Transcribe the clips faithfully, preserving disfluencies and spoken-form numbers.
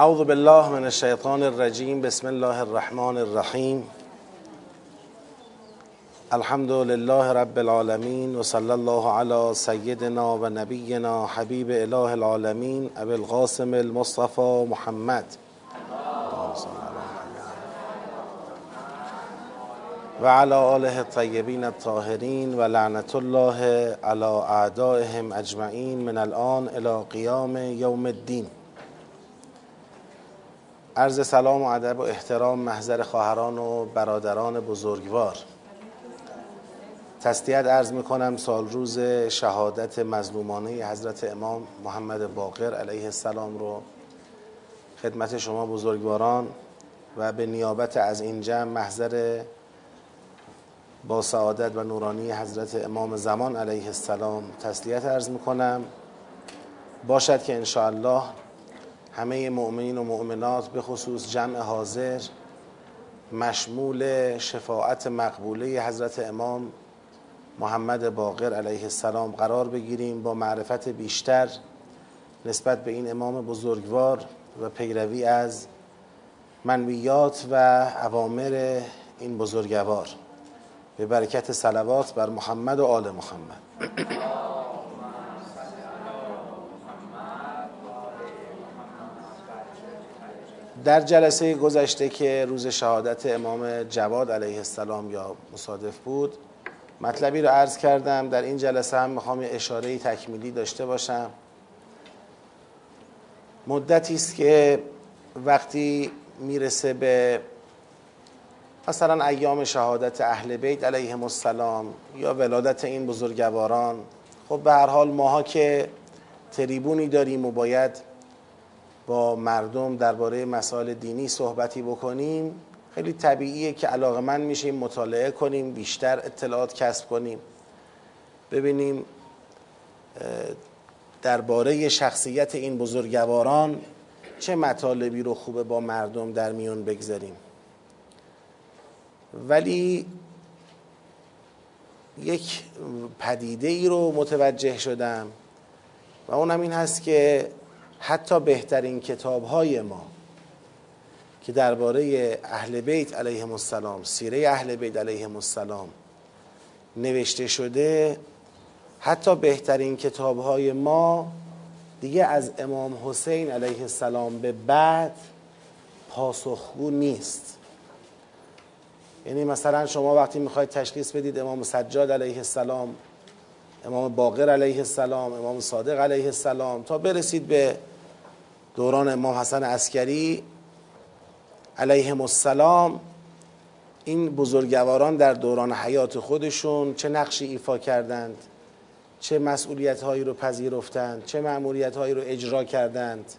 اعوذ بالله من الشیطان الرجیم. بسم الله الرحمن الرحیم. الحمد لله رب العالمین و صلی الله علی سیدنا و نبینا حبیب اله العالمین ابی القاسم المصطفى محمد. و علی آله الطیبین الطاهرین و لعنت الله علی اعدائهم اجمعین من الان الی قیام یوم الدین. عرض سلام و ادب و احترام محضر خواهران و برادران بزرگوار. تسلیت عرض میکنم سال روز شهادت مظلومانه حضرت امام محمد باقر علیه السلام رو خدمت شما بزرگواران و به نیابت از این جمع محضر با سعادت و نورانی حضرت امام زمان علیه السلام تسلیت عرض میکنم. باشد که انشاءالله همه مؤمنین و مؤمنات به خصوص جمع حاضر مشمول شفاعت مقبوله حضرت امام محمد باقر علیه السلام قرار بگیریم، با معرفت بیشتر نسبت به این امام بزرگوار و پیروی از منویات و اوامر این بزرگوار به برکت صلوات بر محمد و آل محمد. در جلسه گذشته که روز شهادت امام جواد علیه السلام یا مصادف بود مطلبی رو عرض کردم. در این جلسه هم میخوام اشاره‌ای تکمیلی داشته باشم. مدتی است که وقتی میرسه به مثلا ایام شهادت اهل بیت علیهم السلام یا ولادت این بزرگواران، خب به هر حال ماها که تریبونی داریم و باید با مردم درباره مسائل دینی صحبتی بکنیم، خیلی طبیعیه که علاقه‌مند میشیم مطالعه کنیم، بیشتر اطلاعات کسب کنیم، ببینیم درباره شخصیت این بزرگواران چه مطالبی رو خوبه با مردم در میون بگذاریم. ولی یک پدیده ای رو متوجه شدم و اونم این هست که حتی بهترین کتاب‌های ما که درباره اهل بیت علیهم السلام، سیره اهل بیت علیهم السلام نوشته شده، حتی بهترین کتاب‌های ما دیگه از امام حسین علیه السلام به بعد پاسخگو نیست. یعنی مثلا شما وقتی میخواید تشخیص بدید امام سجاد علیه السلام، امام باقر علیه السلام، امام صادق علیه السلام تا برسید به دوران امام حسن عسکری علیهم السلام، این بزرگواران در دوران حیات خودشون چه نقشی ایفا کردند، چه مسئولیت هایی رو پذیرفتند، چه مأموریت هایی رو اجرا کردند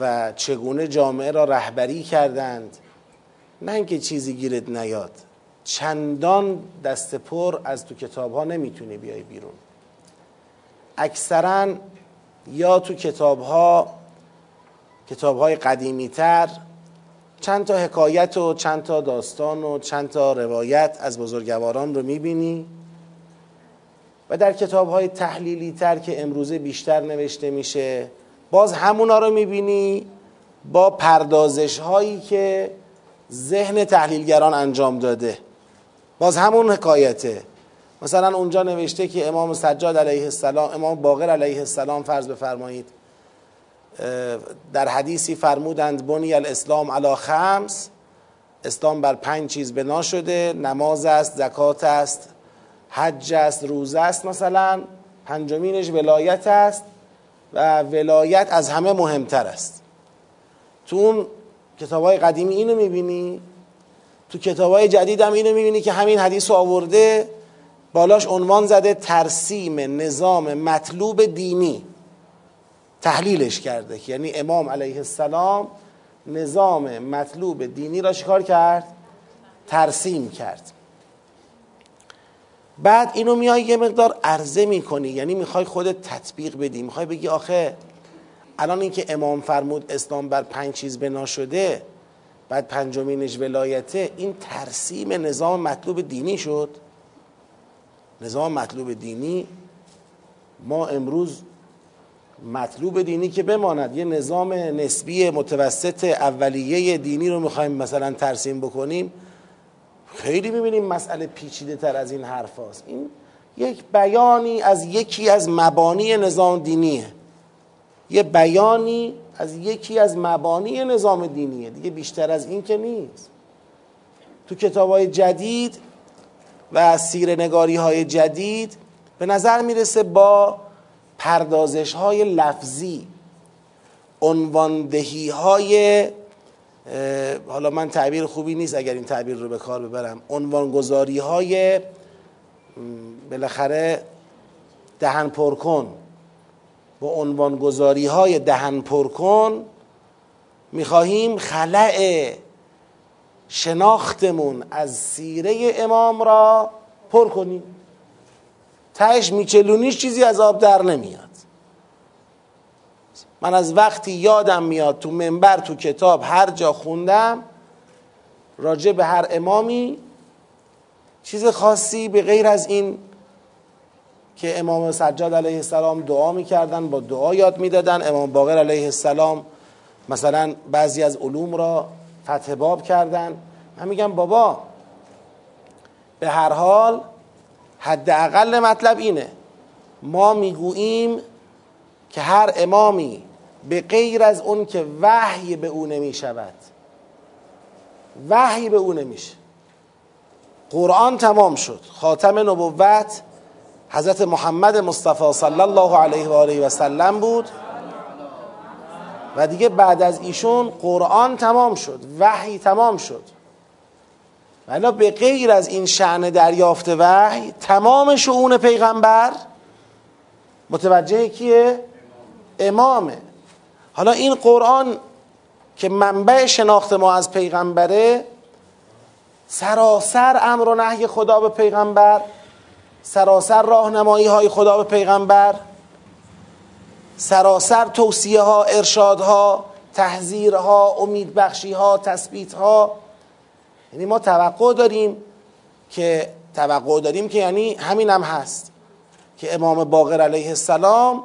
و چگونه جامعه را رهبری کردند. نه اینکه چیزی گیرت نیاد، چندان دست پر از تو کتاب ها نمیتونی بیای بیرون. اکثرا یا تو کتاب ها کتاب های قدیمی تر چند تا حکایت و چند تا داستان و چند تا روایت از بزرگواران رو میبینی و در کتاب های تحلیلی تر که امروزه بیشتر نوشته میشه باز همونا رو میبینی با پردازش هایی که ذهن تحلیلگران انجام داده. باز همون حکایته. مثلا اونجا نوشته که امام سجاد علیه السلام، امام باقر علیه السلام فرض بفرمایید در حدیثی فرمودند بنی الاسلام علی خمس، اسلام بر پنج چیز بنا شده، نماز است، زکات است، حج است، روزه است، مثلا پنجمینش ولایت است و ولایت از همه مهمتر است. تو اون کتاب‌های قدیمی اینو می‌بینی، تو کتاب‌های جدید هم اینو می‌بینی که همین حدیثو آورده بالاش عنوان زده ترسیم نظام مطلوب دینی، تحلیلش کرده که یعنی امام علیه السلام نظام مطلوب دینی را چیکار کرد؟ ترسیم کرد. بعد اینو میای یه مقدار عرضه می‌کنی، یعنی می‌خوای خودت تطبیق بدی، می‌خوای بگی آخه الان این که امام فرمود اسلام بر پنج چیز بنا شده بعد پنجمینش ولایته، این ترسیم نظام مطلوب دینی شد؟ نظام مطلوب دینی ما امروز مطلوب دینی که بماند، یه نظام نسبی متوسط اولیه دینی رو میخوایم مثلا ترسیم بکنیم، خیلی میبینیم مسئله پیچیده تر از این حرف هاست. این یک بیانی از یکی از مبانی نظام دینیه، یه بیانی از یکی از مبانی نظام دینیه، دیگه بیشتر از این که نیست. تو کتاب‌های جدید و سیره‌نگاری‌های جدید به نظر میرسه با پردازش‌های لفظی، عنواندهی‌های، حالا من تعبیر خوبی نیست اگر این تعبیر رو به کار ببرم، عنوانگذاری‌های بالاخره دهن پر کن، با عنوانگذاری‌های دهن پر کن می‌خواهیم خلأ شناختمون از سیره امام را پر کنیم. تهش میچلونیش چیزی از آب در نمیاد. من از وقتی یادم میاد تو منبر، تو کتاب، هر جا خوندم راجع به هر امامی چیز خاصی به غیر از این که امام سجاد علیه السلام دعا میکردن، با دعا یاد میدادن، امام باقر علیه السلام مثلا بعضی از علوم را فتح باب کردن، من میگم بابا به هر حال حداقل مطلب اینه، ما میگوییم که هر امامی به غیر از اون که وحی به او نمیشود، وحی به او نمیشه، قرآن تمام شد، خاتم نبوت حضرت محمد مصطفی صلی الله علیه و آله و سلم بود و دیگه بعد از ایشون قرآن تمام شد، وحی تمام شد، ولی به غیر از این شأن دریافت وحی تمام شؤون پیغمبر متوجه کیه؟ امامه. حالا این قرآن که منبع شناخت ما از پیغمبره، سراسر امر و نهی خدا به پیغمبر، سراسر راهنمایی های خدا به پیغمبر، سراسر توصیه ها، ارشاد ها، تحذیر ها، امید بخشی ها، تثبیت ها، یعنی ما توقع داریم که توقع داریم که یعنی همین هم هست که امام باقر علیه السلام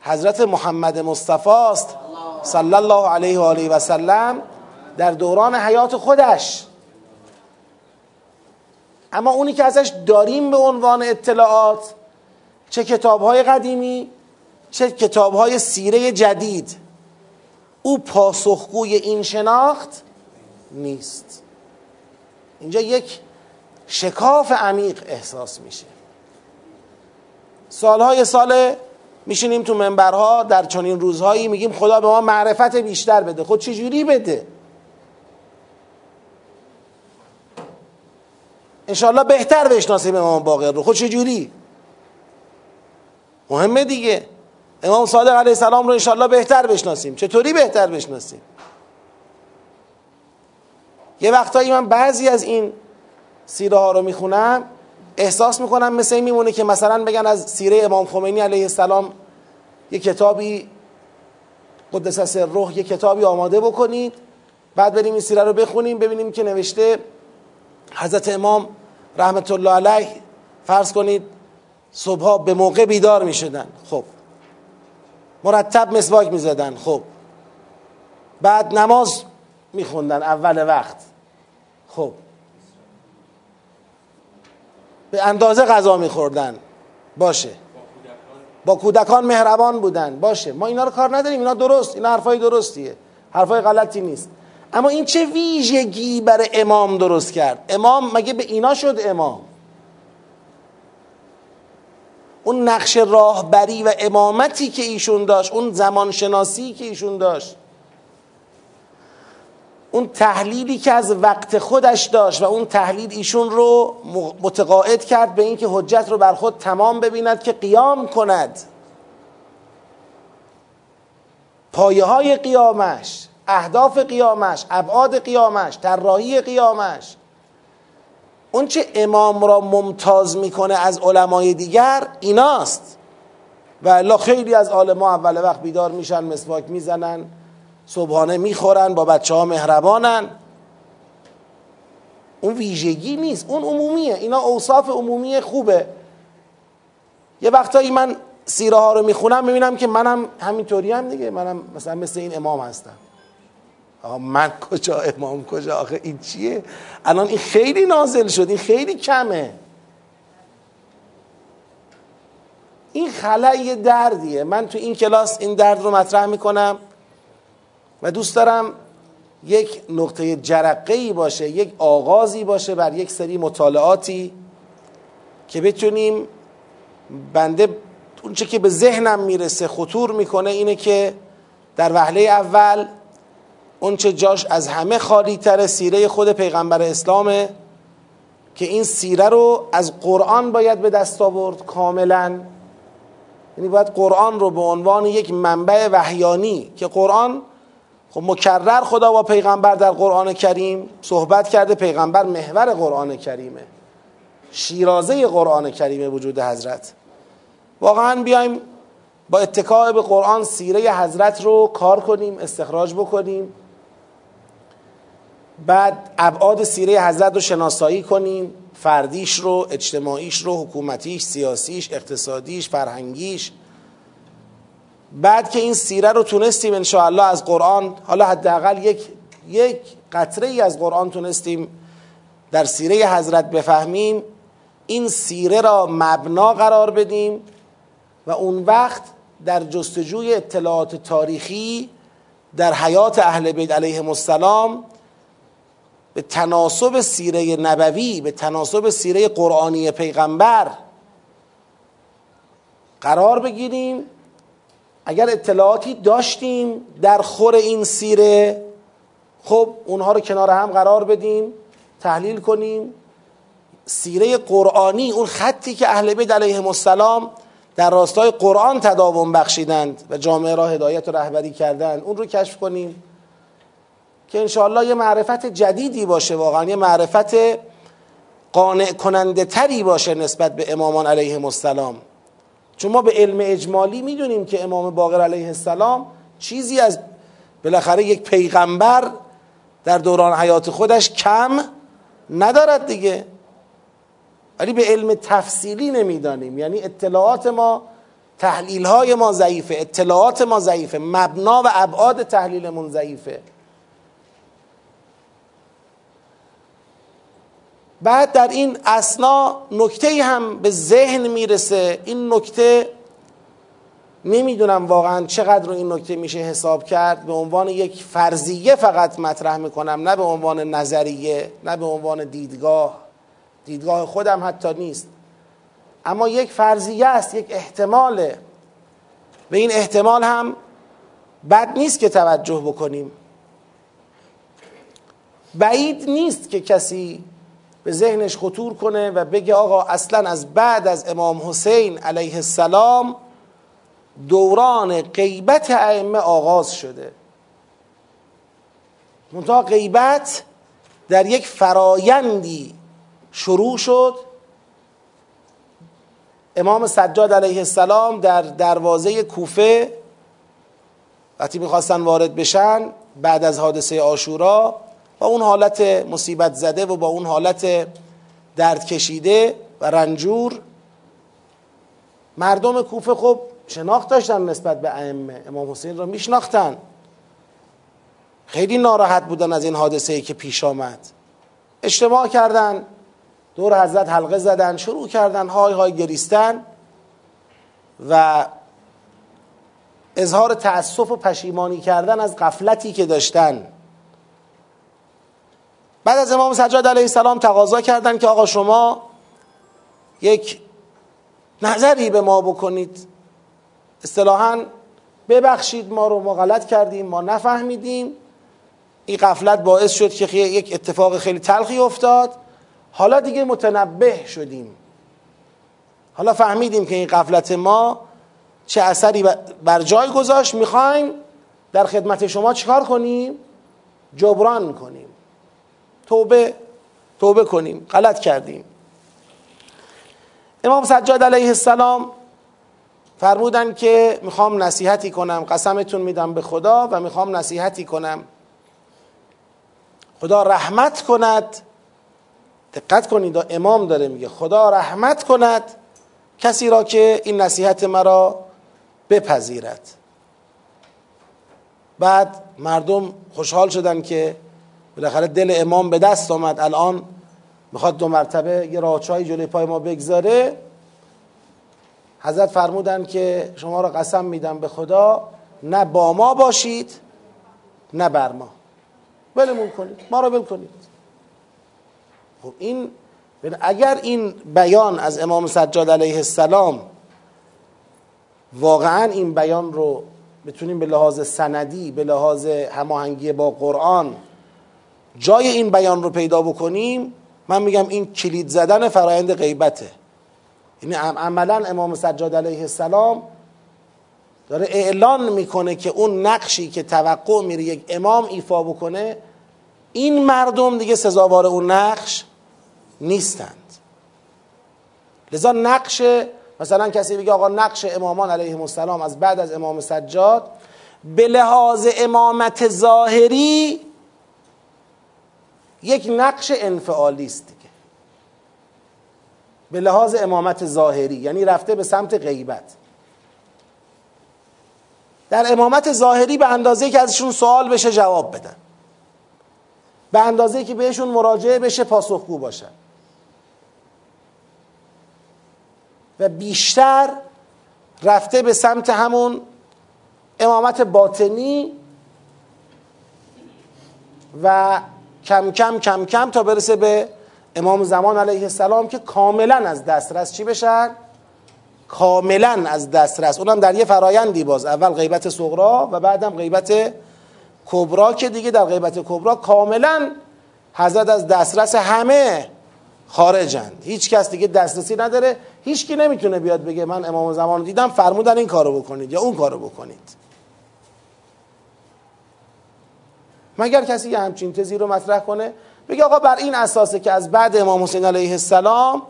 حضرت محمد مصطفی است صلی الله علیه و آله و سلم در دوران حیات خودش. اما اونی که ازش داریم به عنوان اطلاعات، چه کتاب‌های قدیمی چه کتاب‌های سیره جدید، او پاسخگوی این شناخت نیست. اینجا یک شکاف عمیق احساس میشه. سالهای ساله میشینیم تو منبرها در چنین روزهایی میگیم خدا به ما معرفت بیشتر بده. خود چجوری بده؟ انشالله بهتر بشناسیم امام باقر رو. خود چجوری؟ مهمه دیگه. امام صادق علیه السلام رو انشالله بهتر بشناسیم. چطوری بهتر بشناسیم؟ یه وقتایی من بعضی از این سیره ها رو میخونم احساس میکنم مثل این میمونه که مثلا بگن از سیره امام خمینی علیه السلام یه کتابی قدس سره، یه کتابی آماده بکنید، بعد بریم این سیره رو بخونیم ببینیم که نوشته حضرت امام رحمت الله علیه فرض کنید صبحا به موقع بیدار میشدن، خب مرتب مسواک میزدن، خب بعد نماز میخوندن اول وقت، خب به اندازه غذا میخوردن، باشه، با کودکان مهربان بودن، باشه، ما اینا رو کار نداریم، اینا درست، اینا حرفای درستیه، حرفای غلطی نیست. اما این چه ویژگی برای امام درست کرد؟ امام مگه به اینا شد امام؟ اون نقش راهبری و امامتی که ایشون داشت، اون زمانشناسی که ایشون داشت، اون تحلیلی که از وقت خودش داشت و اون تحلیل ایشون رو متقاعد کرد به اینکه حجت رو بر خود تمام ببیند که قیام کند. پایه های قیامش، اهداف قیامش، ابعاد قیامش، طراحی قیامش، اون چه امام را ممتاز میکنه از علمای دیگر ایناست. و الا خیلی از عالما اول وقت بیدار میشن، مسواک میزنن، صبحانه میخورن، با بچه ها مهربانن. اون ویژگی نیست، اون عمومیه، اینا اوصاف عمومی خوبه. یه وقتایی من سیره ها رو میخونم میبینم که منم همینطوری هم دیگه، منم مثلا مثل این امام هستم. آقا من کجا، امام کجا؟ آخه این چیه؟ الان این خیلی نازل شد، این خیلی کمه. این خلأ یه دردیه. من تو این کلاس این درد رو مطرح میکنم و دوست دارم یک نقطه جرقه‌ای باشه، یک آغازی باشه بر یک سری مطالعاتی که بتونیم، بنده اون چه که به ذهنم میرسه خطور میکنه اینه که در وهله اول اون چه جاش از همه خالی تر سیره خود پیغمبر اسلامه که این سیره رو از قرآن باید به دست آورد کاملا. یعنی باید قرآن رو به عنوان یک منبع وحیانی که قرآن خب مکرر خدا با پیغمبر در قرآن کریم صحبت کرده، پیغمبر محور قرآن کریمه، شیرازه قرآن کریمه وجود حضرت. واقعا بیایم با اتکاع به قرآن سیره حضرت رو کار کنیم، استخراج بکنیم، بعد ابعاد سیره حضرت رو شناسایی کنیم، فردیش رو، اجتماعیش رو، حکومتیش، سیاسیش، اقتصادیش، فرهنگیش. بعد که این سیره رو تونستیم انشاءالله از قرآن، حالا حداقل یک یک قطره ای از قرآن تونستیم در سیره حضرت بفهمیم، این سیره را مبنا قرار بدیم و اون وقت در جستجوی اطلاعات تاریخی در حیات اهل بیت علیهم السلام به تناسب سیره نبوی، به تناسب سیره قرآنی پیغمبر قرار بگیریم. اگر اطلاعاتی داشتیم در خور این سیره، خب اونها رو کنار هم قرار بدیم، تحلیل کنیم. سیره قرآنی، اون خطی که اهل بیت علیهم السلام در راستای قرآن تداوم بخشیدند و جامعه را هدایت و رهبری کردند، اون رو کشف کنیم که انشاءالله یه معرفت جدیدی باشه، واقعا یه معرفت قانع کننده تری باشه نسبت به امامان علیهم السلام. چون ما به علم اجمالی میدونیم که امام باقر علیه السلام چیزی از بالاخره یک پیغمبر در دوران حیات خودش کم ندارد دیگه، ولی به علم تفصیلی نمیدانیم. یعنی اطلاعات ما، تحلیل های ما ضعیفه، اطلاعات ما ضعیفه، مبنا و ابعاد تحلیلمون ضعیفه. بعد در این اثنا نکته‌ای هم به ذهن میرسه. این نکته نمیدونم واقعا چقدر رو این نکته میشه حساب کرد، به عنوان یک فرضیه فقط مطرح میکنم، نه به عنوان نظریه، نه به عنوان دیدگاه، دیدگاه خودم حتی نیست، اما یک فرضیه است، یک احتماله. به این احتمال هم بد نیست که توجه بکنیم. بعید نیست که کسی به ذهنش خطور کنه و بگه آقا اصلا از بعد از امام حسین علیه السلام دوران غیبت ائمه آغاز شده. منتها غیبت در یک فرایندی شروع شد. امام سجاد علیه السلام در دروازه کوفه وقتی میخواستن وارد بشن بعد از حادثه عاشورا، با اون حالت مصیبت زده و با اون حالت درد کشیده و رنجور، مردم کوفه خب شناخت داشتن نسبت به ائمه، امام حسین را میشناختن، خیلی ناراحت بودن از این حادثه‌ای که پیش آمد. اجتماع کردن دور حضرت، حلقه زدن، شروع کردن های های گریستن و اظهار تأسف و پشیمانی کردن از غفلتی که داشتن. بعد از امام سجاد علیه السلام تقاضا کردند که آقا شما یک نظری به ما بکنید، اصطلاحاً ببخشید ما رو، ما غلط کردیم، ما نفهمیدیم، این غفلت باعث شد که یک اتفاق خیلی تلخی افتاد، حالا دیگه متنبه شدیم، حالا فهمیدیم که این غفلت ما چه اثری بر جای گذاشت، میخوایم در خدمت شما چیکار کنیم؟ جبران کنیم، توبه توبه کنیم، غلط کردیم. امام سجاد علیه السلام فرمودن که میخوام نصیحتی کنم، قسمتون میدم به خدا و میخوام نصیحتی کنم، خدا رحمت کند. دقت کنید، امام داره میگه خدا رحمت کند کسی را که این نصیحت مرا بپذیرد. بعد مردم خوشحال شدن که بالاخره دل امام به دست آمد، الان میخواد دو مرتبه یه راهچای جلوی پای ما بگذاره. حضرت فرمودن که شما را قسم میدم به خدا، نه با ما باشید نه بر ما، بلمون کنید، ما را بل کنید. خب این اگر این بیان از امام سجاد علیه السلام واقعا این بیان رو بتونیم به لحاظ سندی، به لحاظ هماهنگی با قرآن جای این بیان رو پیدا بکنیم، من میگم این کلید زدن فرایند غیبته. یعنی عملا امام سجاد علیه السلام داره اعلان میکنه که اون نقشی که توقع میره یک امام ایفا بکنه، این مردم دیگه سزاوار اون نقش نیستند. لذا نقش، مثلا کسی بگه آقا نقش امامان علیهم السلام از بعد از امام سجاد به لحاظ امامت ظاهری یک نقش انفعالی است دیگه، به لحاظ امامت ظاهری، یعنی رفته به سمت غیبت. در امامت ظاهری به اندازه که ازشون سوال بشه جواب بدن، به اندازه که بهشون مراجعه بشه پاسخگو باشن، و بیشتر رفته به سمت همون امامت باطنی و کم کم کم کم تا برسه به امام زمان علیه السلام که کاملا از دسترس چی بشن؟ کاملا از دسترس. اونم در یه فرایندی، باز اول غیبت صغرا و بعدم غیبت کبرا، که دیگه در غیبت کبرا کاملا حضرت از دسترس همه خارجند، هیچ کس دیگه دسترسی نداره، هیچ کی نمیتونه بیاد بگه من امام زمان رو دیدم فرمودن این کارو بکنید یا اون کارو بکنید، مگر کسی که همچین تزی رو مطرح کنه بگه آقا بر این اساسه که از بعد امام حسین علیه السلام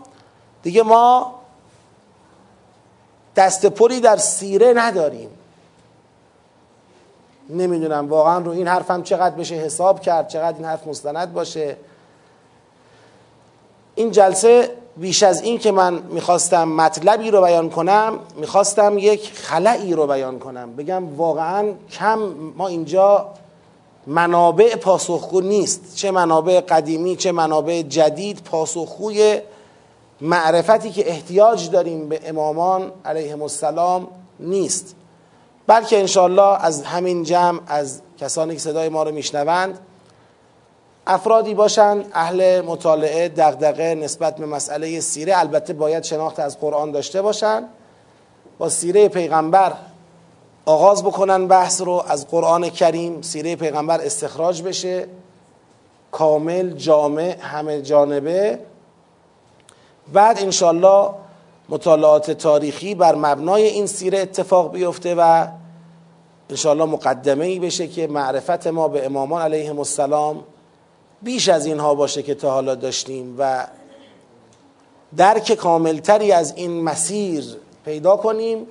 دیگه ما دست پری در سیره نداریم. نمیدونم واقعا رو این حرفم چقدر بشه حساب کرد، چقدر این حرف مستند باشه. این جلسه بیش از این که من میخواستم مطلبی رو بیان کنم، میخواستم یک خلایی رو بیان کنم، بگم واقعا کم ما اینجا منابع پاسخگو نیست، چه منابع قدیمی چه منابع جدید، پاسخگوی معرفتی که احتیاج داریم به امامان علیهم السلام نیست. بلکه انشاءالله از همین جمع، از کسانی که صدای ما رو میشنوند، افرادی باشند اهل مطالعه، دغدغه نسبت به مسئله سیره، البته باید شناخت از قرآن داشته باشند، با سیره پیغمبر آغاز بکنن بحث رو، از قرآن کریم سیره پیغمبر استخراج بشه، کامل، جامع، همه جانبه. بعد انشاءالله مطالعات تاریخی بر مبنای این سیره اتفاق بیفته و انشاءالله مقدمه‌ای بشه که معرفت ما به امامان علیهم السلام بیش از اینها باشه که تا حالا داشتیم و درک کاملتری از این مسیر پیدا کنیم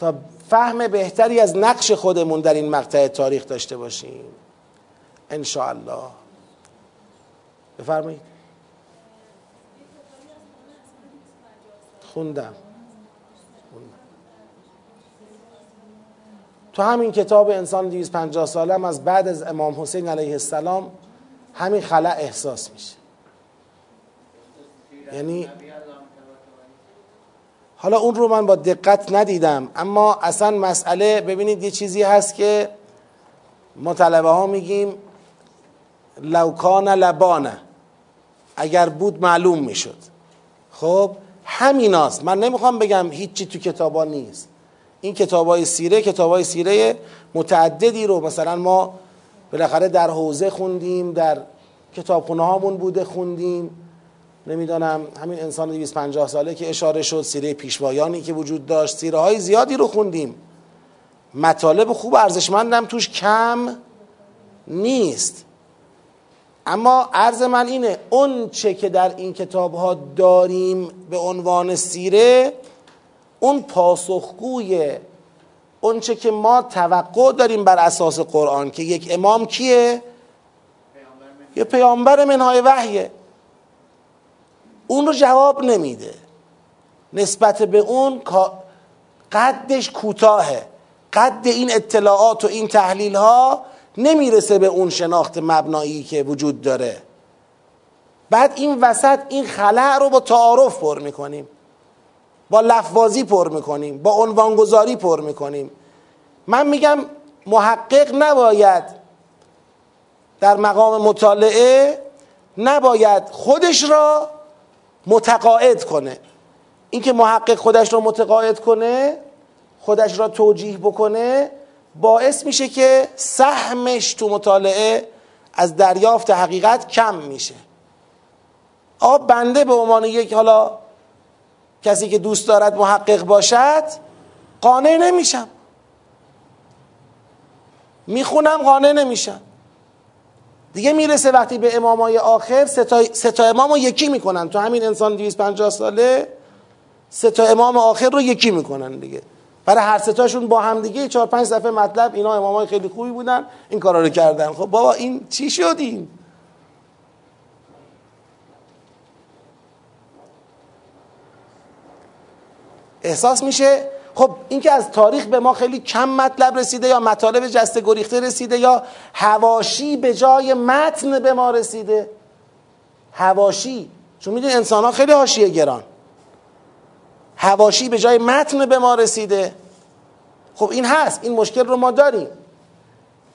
تا فهم بهتری از نقش خودمون در این مقطع تاریخ داشته باشیم انشاءالله. بفرمایید. خوندم. خوندم تو همین کتاب انسان دویست و پنجاه ساله هم از بعد از امام حسین علیه السلام همین خلأ احساس میشه. یعنی حالا اون رو من با دقت ندیدم، اما اصلا مسئله، ببینید یه چیزی هست که ما طلبه ها میگیم لوکان لبانه، اگر بود معلوم میشد. خب همیناست. من نمیخوام بگم هیچی تو کتابا نیست، این کتابای سیره، کتابای سیره متعددی رو مثلا ما بالاخره در حوزه خوندیم، در کتابخونه هامون بوده خوندیم، نمیدانم همین انسان دویست و پنجاه ساله که اشاره شد، سیره پیشوایانی که وجود داشت، سیره های زیادی رو خوندیم، مطالب خوب ارزشمندم توش کم نیست. اما عرض من اینه اون چه که در این کتاب ها داریم به عنوان سیره، اون پاسخگوی اون چه که ما توقع داریم بر اساس قرآن که یک امام کیه؟ یه پیامبر منهای وحیه. اون رو جواب نمیده. نسبت به اون قدش کوتاهه، قد این اطلاعات و این تحلیل ها نمیرسه به اون شناخت مبنایی که وجود داره. بعد این وسط این خلأ رو با تعارف پر میکنیم، با لفظی پر میکنیم، با عنوانگذاری پر میکنیم. من میگم محقق نباید در مقام مطالعه نباید خودش را متقاعد کنه. اینکه محقق خودش را متقاعد کنه، خودش را توجیه بکنه، باعث میشه که سهمش تو مطالعه از دریافت حقیقت کم میشه. آب بنده به عنوان یک حالا کسی که دوست دارد محقق باشد قانع نمیشم، میخونم قانع نمیشم. دیگه میرسه وقتی به امامای آخر ستا, ستا امام رو یکی میکنن، تو همین انسان دویست و پنجاه ساله ستا امام آخر رو یکی میکنن دیگه، برای هر ستاشون با هم دیگه چهار پنج صفحه مطلب، اینا امامای خیلی خوبی بودن این کارا رو کردن. خب بابا این چی شد؟ این احساس میشه. خب این که از تاریخ به ما خیلی کم مطلب رسیده، یا مطالب جسته گریخته رسیده، یا حواشی به جای متن به ما رسیده. حواشی، چون میدونی انسان ها خیلی حاشیه گران، حواشی به جای متن به ما رسیده. خب این هست، این مشکل رو ما داریم.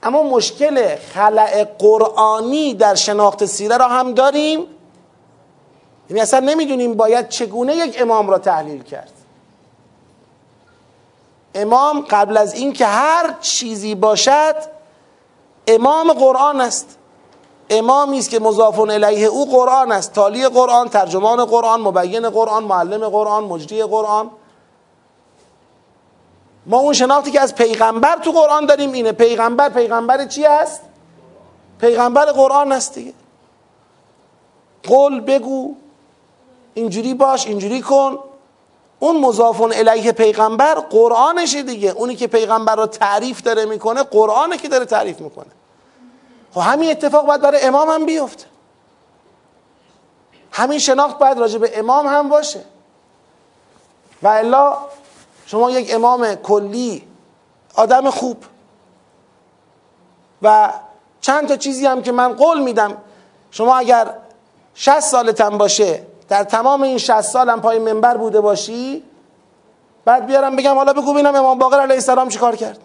اما مشکل خلأ قرآنی در شناخت سیره را هم داریم، یعنی اصلا نمیدونیم باید چگونه یک امام را تحلیل کرد. امام قبل از این که هر چیزی باشد امام قرآن است، امامی است که مضاف الیه او قرآن است، تالی قرآن، ترجمان قرآن، مبین قرآن، معلم قرآن، مجری قرآن. ما اون شناختی که از پیغمبر تو قرآن داریم اینه. پیغمبر پیغمبر چی است؟ پیغمبر قرآن است دیگه. قول بگو، اینجوری باش، اینجوری کن. اون مضاف الیه پیغمبر قرآنشه دیگه. اونی که پیغمبر رو تعریف داره میکنه قرآنه که داره تعریف میکنه. خب همین اتفاق باید برای امام هم بیفته، همین شناخت باید راجع به امام هم باشه. و الا شما یک امام کلی، آدم خوب و چند تا چیزی هم که من قول میدم، شما اگر شصت سالتم باشه در تمام این شصت سالم پای منبر بوده باشی، بعد بیارم بگم حالا بگو ببینم امام باقر علیه السلام چی کار کرد.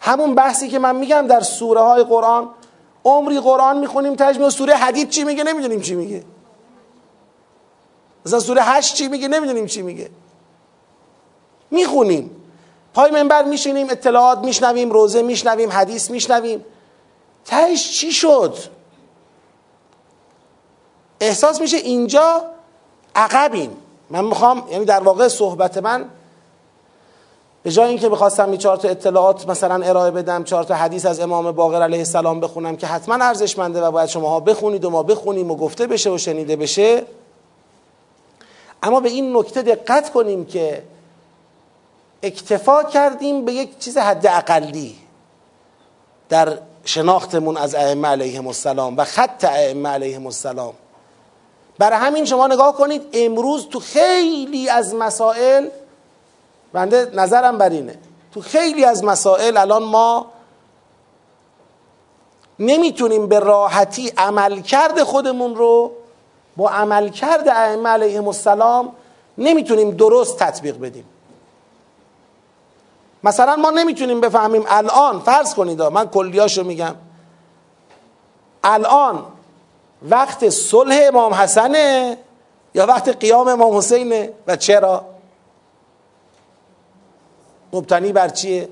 همون بحثی که من میگم در سوره های قرآن، عمری قرآن میخونیم تجمع، سوره حدید چی میگه نمیدونیم چی میگه، مثلا سوره هشت چی میگه نمیدونیم چی میگه. میخونیم، پای منبر میشینیم، اطلاعات میشنویم، روزه میشنویم، حدیث میشنویم، تهش چی شد؟ احساس میشه اینجا عقبیم. من میخوام، یعنی در واقع صحبت من به جای اینکه میخواستم این چهار تا اطلاعات مثلا ارائه بدم، چهار تا حدیث از امام باقر علیه السلام بخونم که حتما ارزشمنده و باید شماها بخونید و ما بخونیم و گفته بشه و شنیده بشه، اما به این نکته دقت کنیم که اکتفا کردیم به یک چیز حد اقلی در شناختمون از ائمه علیهم السلام و خط ائمه علیهم السلام. برای همین شما نگاه کنید امروز تو خیلی از مسائل، بنده نظرم بر اینه، تو خیلی از مسائل الان ما نمیتونیم به راحتی عملکرد خودمون رو با عملکرد ائمه علیهم السلام نمیتونیم درست تطبیق بدیم. مثلا ما نمیتونیم بفهمیم الان، فرض کنید، من کلیاشو میگم، الان وقت صلح امام حسنه یا وقت قیام امام حسینه و چرا؟ مبتنی بر چیه؟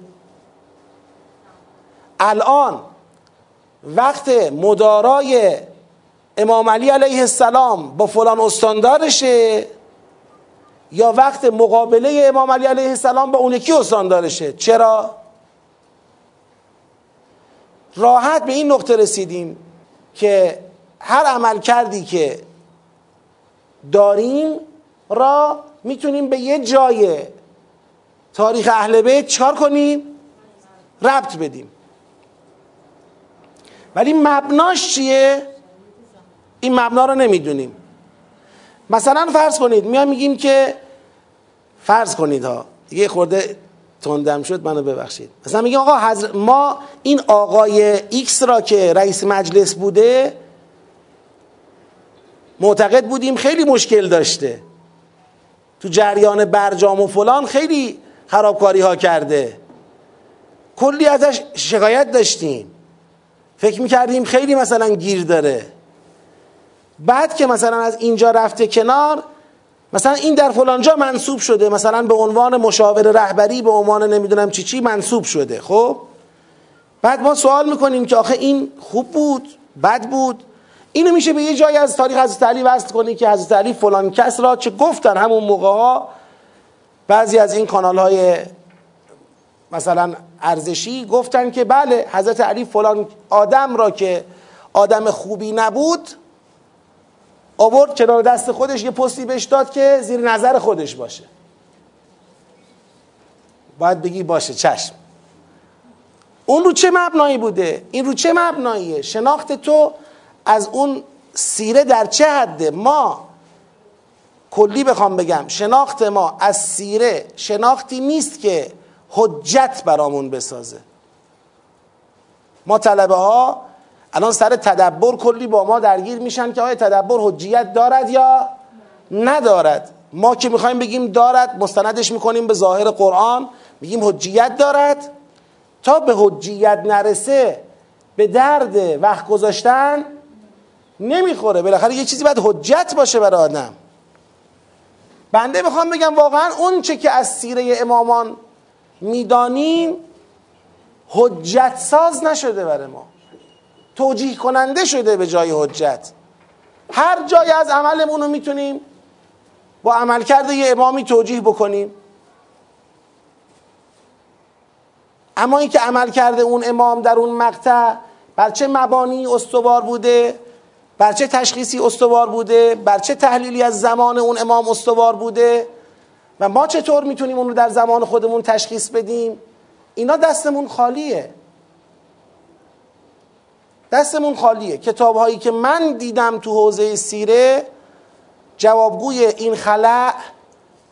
الان وقت مدارای امام علی علیه السلام با فلان استاندارشه یا وقت مقابله امام علی علیه السلام با اون یکی استاندارشه؟ چرا؟ راحت به این نقطه رسیدیم که هر عمل کردی که داریم را میتونیم به یه جای تاریخ اهل بیت چکار کنیم؟ ربط بدیم. ولی مبناش چیه؟ این مبنا رو نمیدونیم. مثلا فرض کنید میام میگیم که فرض کنید ها دیگه خورده تندم شد منو ببخشید، مثلا میگیم آقا حضر... ما این آقای ایکس را که رئیس مجلس بوده معتقد بودیم خیلی مشکل داشته، تو جریان برجام و فلان خیلی خرابکاری ها کرده، کلی ازش شکایت داشتیم، فکر میکردیم خیلی مثلا گیر داره، بعد که مثلا از اینجا رفته کنار مثلا این در فلانجا منصوب شده، مثلا به عنوان مشاور رهبری به عنوان نمیدونم چی چی منصوب شده. خب بعد ما سوال میکنیم که آخه این خوب بود بد بود؟ اینو میشه به یه جایی از تاریخ حضرت علی وصل کنی که حضرت علی فلان کس را چه گفتن همون موقع ها بعضی از این کانال های مثلا ارزشی گفتن که بله حضرت علی فلان آدم را که آدم خوبی نبود آورد کنار دست خودش، یه پستی بهش داد که زیر نظر خودش باشه. باید بگی باشه چشم، اون رو چه مبنایی بوده؟ این رو چه مبناییه؟ شناخت تو از اون سیره در چه حده؟ ما کلی بخوام بگم شناخت ما از سیره شناختی نیست که حجت برامون بسازه. ما طلبه ها الان سر تدبر کلی با ما درگیر میشن که آیا تدبر حجیت دارد یا ندارد. ما که میخوایم بگیم دارد مستندش میکنیم به ظاهر قرآن، میگیم حجیت دارد، تا به حجیت نرسه به درد وقت گذاشتن نمیخوره. بالاخره یه چیزی باید حجت باشه برای آدم. بنده میخوام بگم واقعا اون چه که از سیره امامان میدانیم حجت ساز نشده برای ما، توجیه کننده شده به جای حجت. هر جای از عملمون رو میتونیم با عملکرد یه امامی توجیه بکنیم، اما این که عملکرد اون امام در اون مقطع بر چه مبانی استوار بوده، بر چه تشخیصی استوار بوده، بر چه تحلیلی از زمان اون امام استوار بوده و ما چطور میتونیم اون رو در زمان خودمون تشخیص بدیم، اینا دستمون خالیه. دستمون خالیه. کتاب هایی که من دیدم تو حوزه سیره جوابگوی این خلأ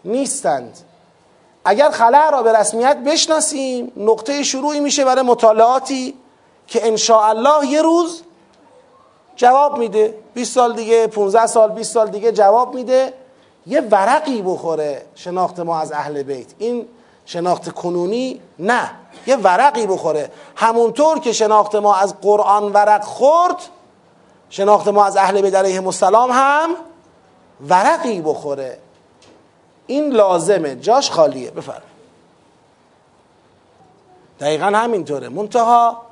نیستند. اگر خلأ را به رسمیت بشناسیم نقطه شروعی میشه برای مطالعاتی که ان شاء الله یه روز جواب میده، بیست سال دیگه، پانزده سال، بیست سال دیگه جواب میده، یه ورقی بخوره شناخت ما از اهل بیت. این شناخت کنونی نه، یه ورقی بخوره. همونطور که شناخت ما از قرآن ورق خورد، شناخت ما از اهل بیت علیهم السلام هم ورقی بخوره. این لازمه، جاش خالیه. بفرمایید. دقیقا همینطوره. منتها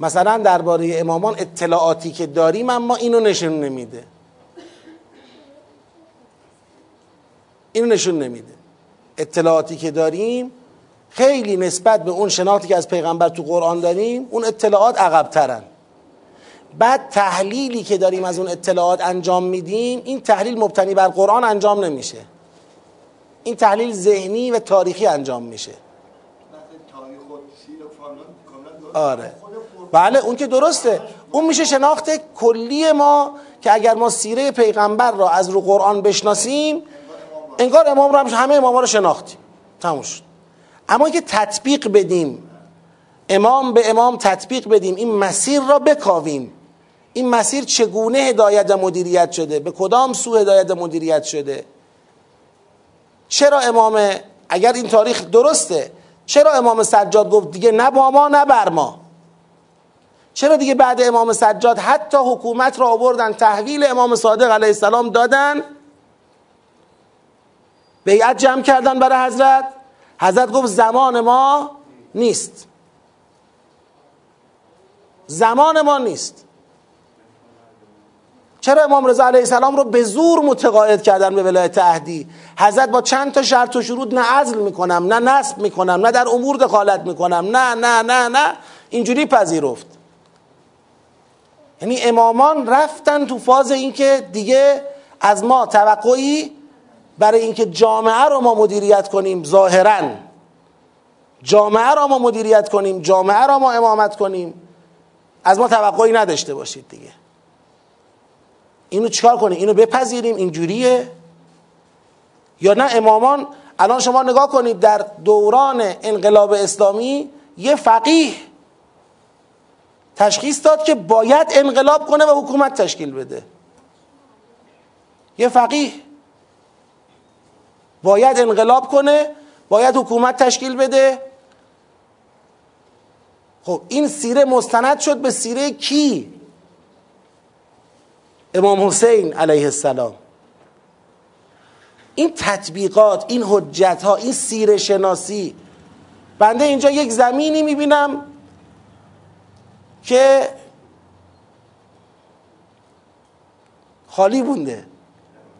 مثلا درباره امامان اطلاعاتی که داریم اما اینو نشون نمیده، اینو نشون نمیده. اطلاعاتی که داریم خیلی نسبت به اون شناختی که از پیغمبر تو قرآن داریم اون اطلاعات عقب‌ترن. بعد تحلیلی که داریم از اون اطلاعات انجام میدیم، این تحلیل مبتنی بر قرآن انجام نمیشه، این تحلیل ذهنی و تاریخی انجام میشه. آره بله، اون که درسته، اون میشه شناخت کلی ما که اگر ما سیره پیغمبر را از رو قرآن بشناسیم انگار امام را، همه امام را شناختیم، تموم شد. اما که تطبیق بدیم، امام به امام تطبیق بدیم، این مسیر را بکاویم، این مسیر چگونه هدایت و مدیریت شده، به کدام سو هدایت و مدیریت شده، چرا امام، اگر این تاریخ درسته، چرا امام سجاد گفت دیگه نه با ما نه بر ما؟ چرا دیگه بعد امام سجاد حتی حکومت را آوردن تحویل امام صادق علیه السلام دادن، بیعت جمع کردن برای حضرت، حضرت گفت زمان ما نیست، زمان ما نیست. چرا امام رضا علیه السلام رو به زور متقاعد کردن به ولایت عهدی؟ حضرت با چند تا شرط و شروط، نه عزل میکنم، نه نصب میکنم، نه در امور دخالت میکنم، نه نه نه نه اینجوری پذیرفت. یعنی امامان رفتن تو فاز اینکه دیگه از ما توقعی برای اینکه جامعه رو ما مدیریت کنیم، ظاهراً جامعه رو ما مدیریت کنیم، جامعه رو ما امامت کنیم، از ما توقعی نداشته باشید دیگه. اینو چیکار کنیم؟ اینو بپذیریم اینجوریه یا نه؟ امامان الان شما نگاه کنید در دوران انقلاب اسلامی یه فقیه تشخیص داد که باید انقلاب کنه و حکومت تشکیل بده. یه فقیه باید انقلاب کنه، باید حکومت تشکیل بده. خب این سیره مستند شد به سیره کی؟ امام حسین علیه السلام. این تطبیقات، این حجت ها، این سیره شناسی. بنده اینجا یک زمینی میبینم که خالی بونده،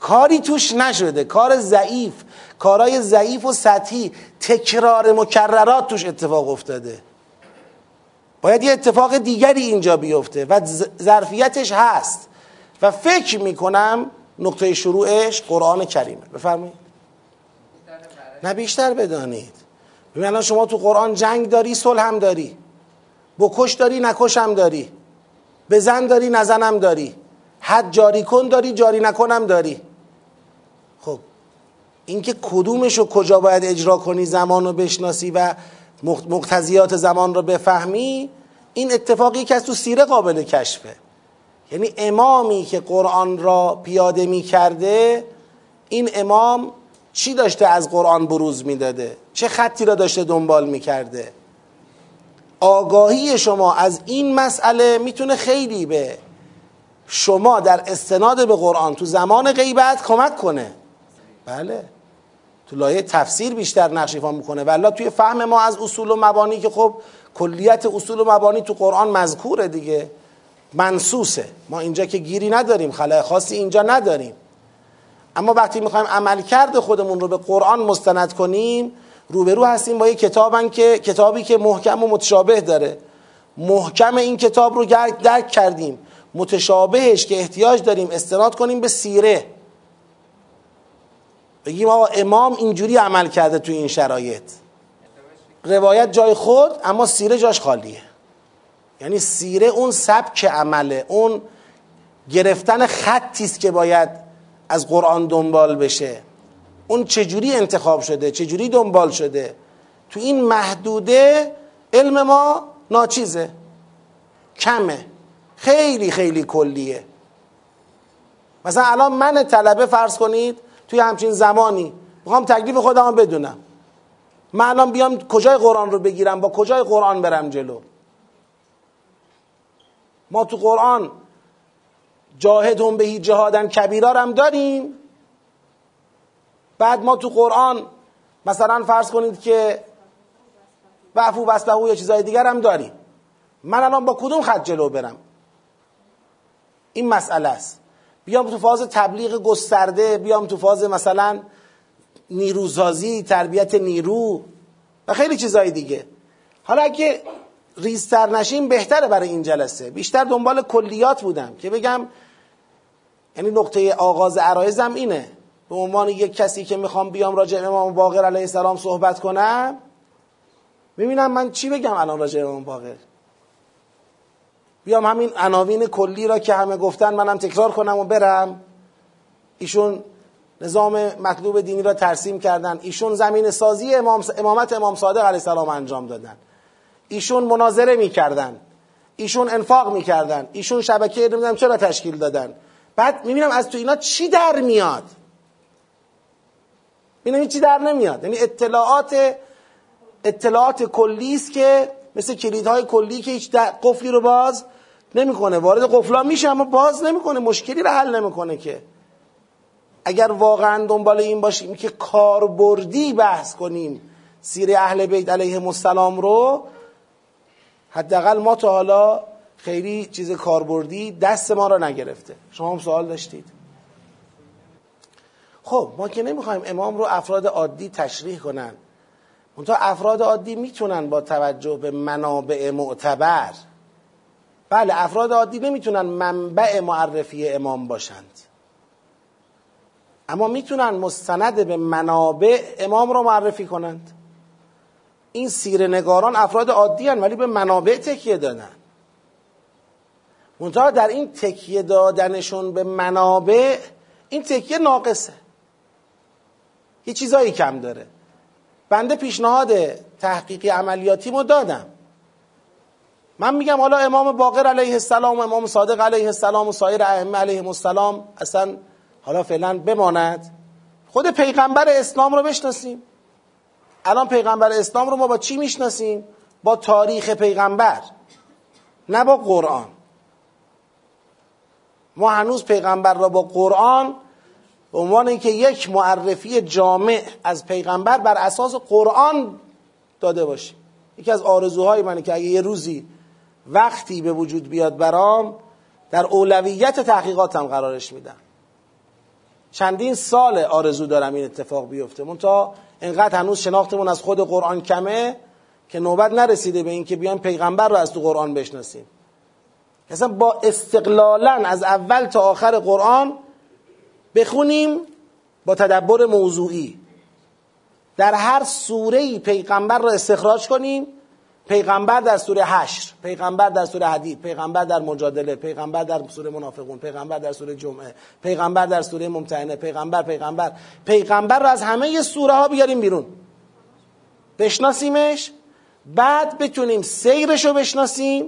کاری توش نشده، کار ضعیف، کارهای ضعیف و سطحی، تکرار مکررات توش اتفاق افتاده. باید یه اتفاق دیگری اینجا بیفته و ظرفیتش هست و فکر میکنم نقطه شروعش قرآن کریمه. بفرمایید. نه بیشتر بدانید. ببین الان شما تو قرآن جنگ داری، صلح هم داری، بکش داری، نکش هم داری، بزن داری، نزن هم داری، حد جاری کن داری، جاری نکن هم داری. خب اینکه کدومش رو کجا باید اجرا کنی، زمان رو بشناسی و مقتضیات زمان رو بفهمی، این اتفاقی که از تو سیره قابل کشفه. یعنی امامی که قرآن را پیاده می کرده، این امام چی داشته از قرآن بروز می داده؟ چه خطی را داشته دنبال می کرده؟ آگاهی شما از این مسئله میتونه خیلی به شما در استناد به قرآن تو زمان غیبت کمک کنه. بله تو لایه تفسیر بیشتر نقش ایفا میکنه، ولی توی فهم ما از اصول و مبانی که خب کلیت اصول و مبانی تو قرآن مذکوره دیگه، منصوصه، ما اینجا که گیری نداریم، خلای خاصی اینجا نداریم. اما وقتی میخوایم عملکرد خودمون رو به قرآن مستند کنیم، روبرو هستیم با یک کتابن که کتابی که محکم و متشابه داره. محکم این کتاب رو درک کردیم، متشابهش که احتیاج داریم استناد کنیم به سیره، بگیم آقا امام اینجوری عمل کرده توی این شرایط. روایت جای خود اما سیره جاش خالیه. یعنی سیره اون سبک عمله، اون گرفتن خطیست که باید از قرآن دنبال بشه، اون چجوری انتخاب شده، چجوری دنبال شده. تو این محدوده علم ما ناچیزه، کمه، خیلی خیلی کلیه. مثلا الان من طلبه فرض کنید توی همچین زمانی میخوام تکلیف خودم رو بدونم، من الان بیام کجای قرآن رو بگیرم، با کجای قرآن برم جلو؟ ما تو قرآن جاهدهم به جهادن کبیرا هم داریم. بعد ما تو قرآن مثلا فرض کنید که وعفو وسلحو یا چیزای دیگر هم داریم. من الان با کدوم خط جلو برم؟ این مسئله است. بیام تو فاز تبلیغ گسترده، بیام تو فاز مثلا نیروسازی، تربیت نیرو و خیلی چیزای دیگه. حالا اگه ریزتر نشیم بهتره برای این جلسه. بیشتر دنبال کلیات بودم که بگم، یعنی نقطه آغاز عرایزم اینه، به عنوان یک کسی که میخوام بیام راجع به امام باقر علیه السلام صحبت کنم، ببینم من چی بگم الان راجع به امام باقر. بیام همین عناوین کلی را که همه گفتن منم تکرار کنم و برم. ایشون نظام مطلوب دینی را ترسیم کردن، ایشون زمین سازی امام امامت امام صادق علیه السلام انجام دادن، ایشون مناظره میکردن، ایشون انفاق میکردن، ایشون شبکه نمیدونم چرا تشکیل دادن. بعد میبینم از تو اینا چی در میاد، میبینم چی در نمیاد. یعنی اطلاعات اطلاعات کلی است که مثل کلیدهای کلی که هیچ قفلی رو باز نمیکنه. وارد قفلا میشه اما باز نمیکنه، مشکلی رو حل نمیکنه. که اگر واقعا دنبال این باشیم که کاربردی بحث کنیم سیره اهل بیت علیهم السلام رو، حداقل ما تا حالا خیلی چیز کاربردی دست ما را نگرفته. شما هم سوال داشتید. خب ما که نمیخوایم امام رو افراد عادی تشریح کنن، منتها افراد عادی میتونن با توجه به منابع معتبر. بله افراد عادی نمیتونن منبع معرفی امام باشند، اما میتونن مستند به منابع امام رو معرفی کنند. این سیره نگاران افراد عادی هستند ولی به منابع تکیه دادن. منتها در این تکیه دادنشون به منابع این تکیه ناقصه، یه چیزایی کم داره. بنده پیشنهاد تحقیقی عملیاتی ما دادم. من میگم حالا امام باقر علیه السلام و امام صادق علیه السلام و سایر ائمه علیهم السلام اصلا حالا فعلا بماند، خود پیغمبر اسلام رو بشناسیم. الان پیغمبر اسلام رو ما با چی میشناسیم؟ با تاریخ پیغمبر، نه با قرآن. ما هنوز پیغمبر را با قرآن به عنوان اینکه یک معرفی جامع از پیغمبر بر اساس قرآن داده باشیم. یکی از آرزوهای منه که اگه یه روزی وقتی به وجود بیاد برام، در اولویت تحقیقاتم قرارش میدم. چندین سال آرزو دارم این اتفاق بیفته، منتها انقدر هنوز شناختمون از خود قرآن کمه که نوبت نرسیده به این که بیان پیغمبر رو از تو قرآن بشناسیم. اصلا با استقلالا از اول تا آخر قرآن بخونیم، با تدبر موضوعی در هر سوره‌ای پیغمبر را استخراج کنیم. پیغمبر در سوره حشر، پیغمبر در سوره حدید، پیغمبر در مجادله، پیغمبر در سوره منافقون، پیغمبر در سوره جمعه، پیغمبر در سوره ممتحنه، پیغمبر پیغمبر پیغمبر را از همه سوره ها بیاریم بیرون، بشناسیمش، بعد بتونیم سیرش رو بشناسیم،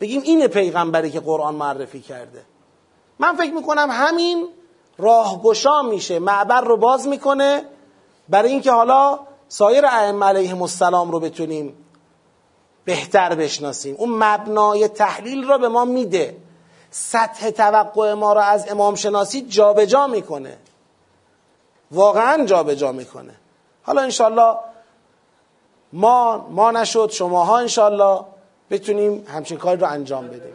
بگیم اینه پیغمبری که قرآن معرفی کرده. من فکر میکنم همین راهگشا میشه، معبر رو باز میکنه برای اینکه حالا سایر ائمه علیهم السلام رو بتونیم بهتر بشناسیم. اون مبنای تحلیل را به ما میده، سطح توقع ما را از امام شناسی جابجا میکنه، واقعا جابجا میکنه. حالا انشالله ما ما نشد، شماها انشالله بتونیم همچین کاری رو انجام بدیم.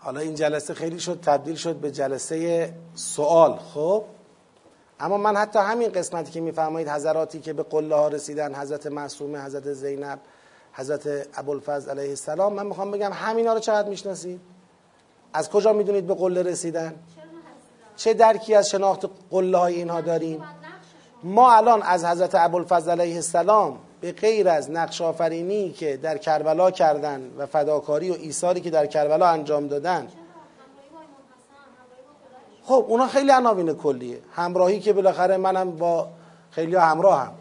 حالا این جلسه خیلی شد تبدیل شد به جلسه سوال. خب اما من حتی همین قسمتی که میفرمایید حضراتی که به قله ها رسیدن، حضرت معصومه، حضرت زینب، حضرت ابوالفضل علیه السلام، من میخوام بگم همینا رو چقدر میشناسید؟ از کجا میدونید به قله رسیدن؟ چه درکی از شناخت قله های اینها داریم؟ ما الان از حضرت ابوالفضل علیه السلام به غیر از نقش آفرینی که در کربلا کردن و فداکاری و ایثاری که در کربلا انجام دادن، خب اونا خیلی عناوین کلیه. همراهی که بالاخره منم با خیلی همراهم هم.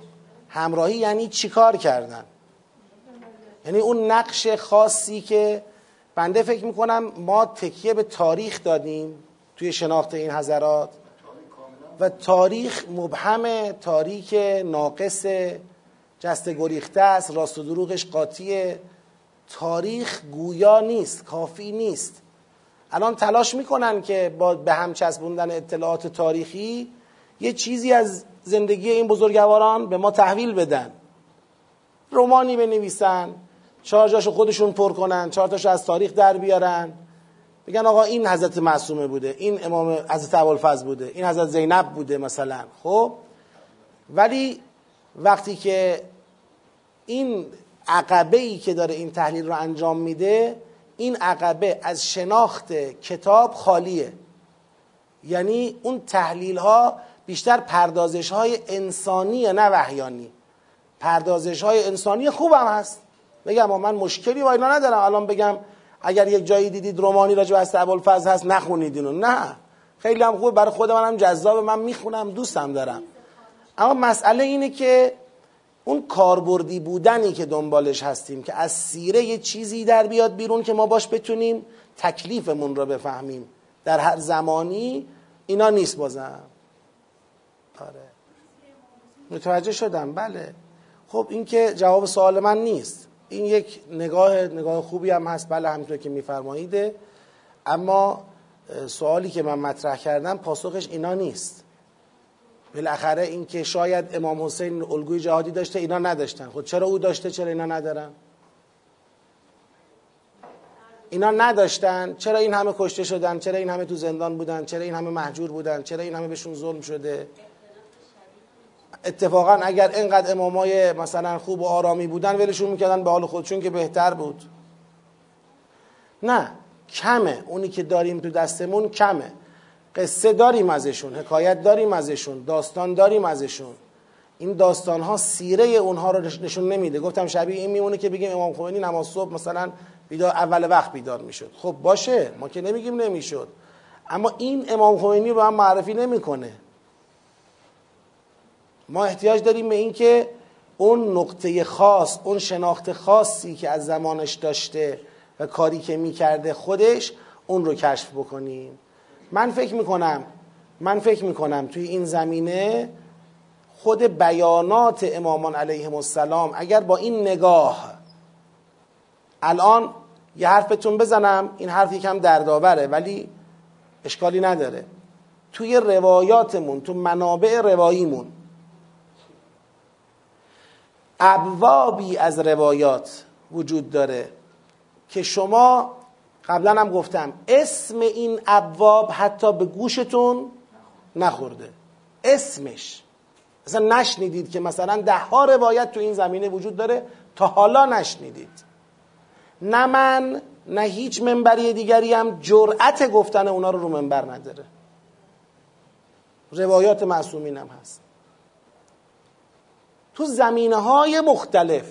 همراهی یعنی چیکار کردن؟ یعنی اون نقش خاصی که بنده فکر میکنم ما تکیه به تاریخ دادیم توی شناخت این حضرات، و تاریخ مبهم، تاریخ ناقص، جست گریخته است، راست و دروغش قاطیه. تاریخ گویا نیست، کافی نیست. الان تلاش میکنن که با به هم چسبوندن اطلاعات تاریخی یه چیزی از زندگی این بزرگواران به ما تحویل بدن، رمانی بنویسن، چهار جاشو خودشون پر کنن، چهار تاشو از تاریخ در بیارن، بگن آقا این حضرت معصومه بوده، این امام حضرت ابوالفضل بوده، این حضرت زینب بوده مثلا. خب ولی وقتی که این عقبه‌ای که داره این تحلیل رو انجام میده، این عقبه از شناخت کتاب خالیه. یعنی اون تحلیل ها بیشتر پردازش های انسانی، نه وحیانی. پردازش های انسانی خوبم هست، بگم من مشکلی با اینا ندارم. الان بگم اگر یک جایی دیدید رمانی راجع به حضرت ابوالفضل هست نخونید اینو، نه، خیلی هم خوب، برای خود منم جذاب، من میخونم، دوستم دارم. اما مسئله اینه که اون کاربردی بودنی که دنبالش هستیم، که از سیره یه چیزی در بیاد بیرون که ما باش بتونیم تکلیفمون رو بفهمیم در هر زمانی، اینا نیست. بازم آره متوجه شدم. بله خب این که جواب سوال من نیست، این یک نگاه نگاه خوبی هم هست، بله همونطور که میفرمایید. اما سوالی که من مطرح کردم پاسخش اینا نیست. بالاخره این که شاید امام حسین الگوی جهادی داشته، اینا نداشتن، خب چرا او داشته چرا اینا ندارن؟ اینا نداشتن، چرا این همه کشته شدن؟ چرا این همه تو زندان بودن؟ چرا این همه محجور بودن؟ چرا این همه بهشون ظلم شده؟ اتفاقا اگر اینقدر امامای مثلا خوب و آرامی بودن ولشون میکردن به حال خودشون که بهتر بود. نه، کمه، اونی که داریم تو دستمون کمه. قصه داریم ازشون، حکایت داریم ازشون، داستان داریم ازشون. این داستان ها سیره اونها رو نشون نمیده. گفتم شبیه این میمونه که بگیم امام خمینی نماز صبح مثلا بیدار اول وقت بیدار میشد. خب باشه، ما که نمیگیم نمیشد، اما این امام خمینی رو هم معرفی نمیکنه. ما احتیاج داریم به این که اون نقطه خاص، اون شناخت خاصی که از زمانش داشته و کاری که میکرده خودش، اون رو کشف بکنیم. من فکر میکنم من فکر میکنم توی این زمینه خود بیانات امامان علیهم السلام، اگر با این نگاه الان یه حرفتون بزنم، این حرف یکم دردآوره ولی اشکالی نداره، توی روایاتمون، تو منابع رواییمون ابوابی از روایات وجود داره که شما، قبلا هم گفتم، اسم این ابواب حتی به گوشتون نخورده، اسمش اصلا نشنیدید، که مثلا ده ها روایت تو این زمینه وجود داره تا حالا نشنیدید. نه من نه هیچ منبری دیگری هم جرأت گفتن اونا رو رو منبر نداره. روایات معصومین هم هست تو زمینه های مختلف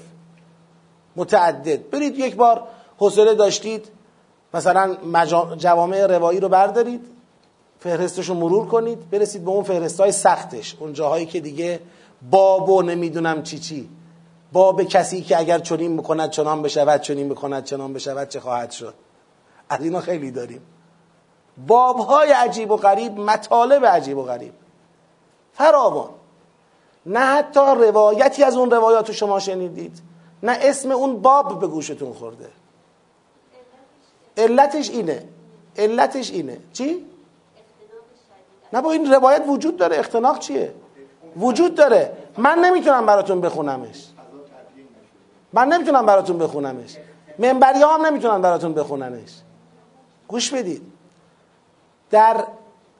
متعدد. برید یک بار حوصله داشتید مثلا جوامع روایی رو بردارید، فهرستش رو مرور کنید، برسید به اون فهرست های سختش، اون جاهایی که دیگه باب و نمیدونم چی چی، باب کسی که اگر چنین بکند چنان بشود، چنین بکند چنان بشود چه خواهد شد. از اینا خیلی داریم، باب های عجیب و غریب، مطالب عجیب و غریب فراوان. نه حتی روایتی از اون روایات رو شما شنیدید، نه اسم اون باب به گوشتون خورده. علتش اینه علتش اینه چی؟ نه با این روایت وجود داره. اختناق چیه؟ وجود داره. من نمیتونم براتون بخونمش من نمیتونم براتون بخونمش منبری ها هم نمیتونن براتون بخوننش. گوش بدید، در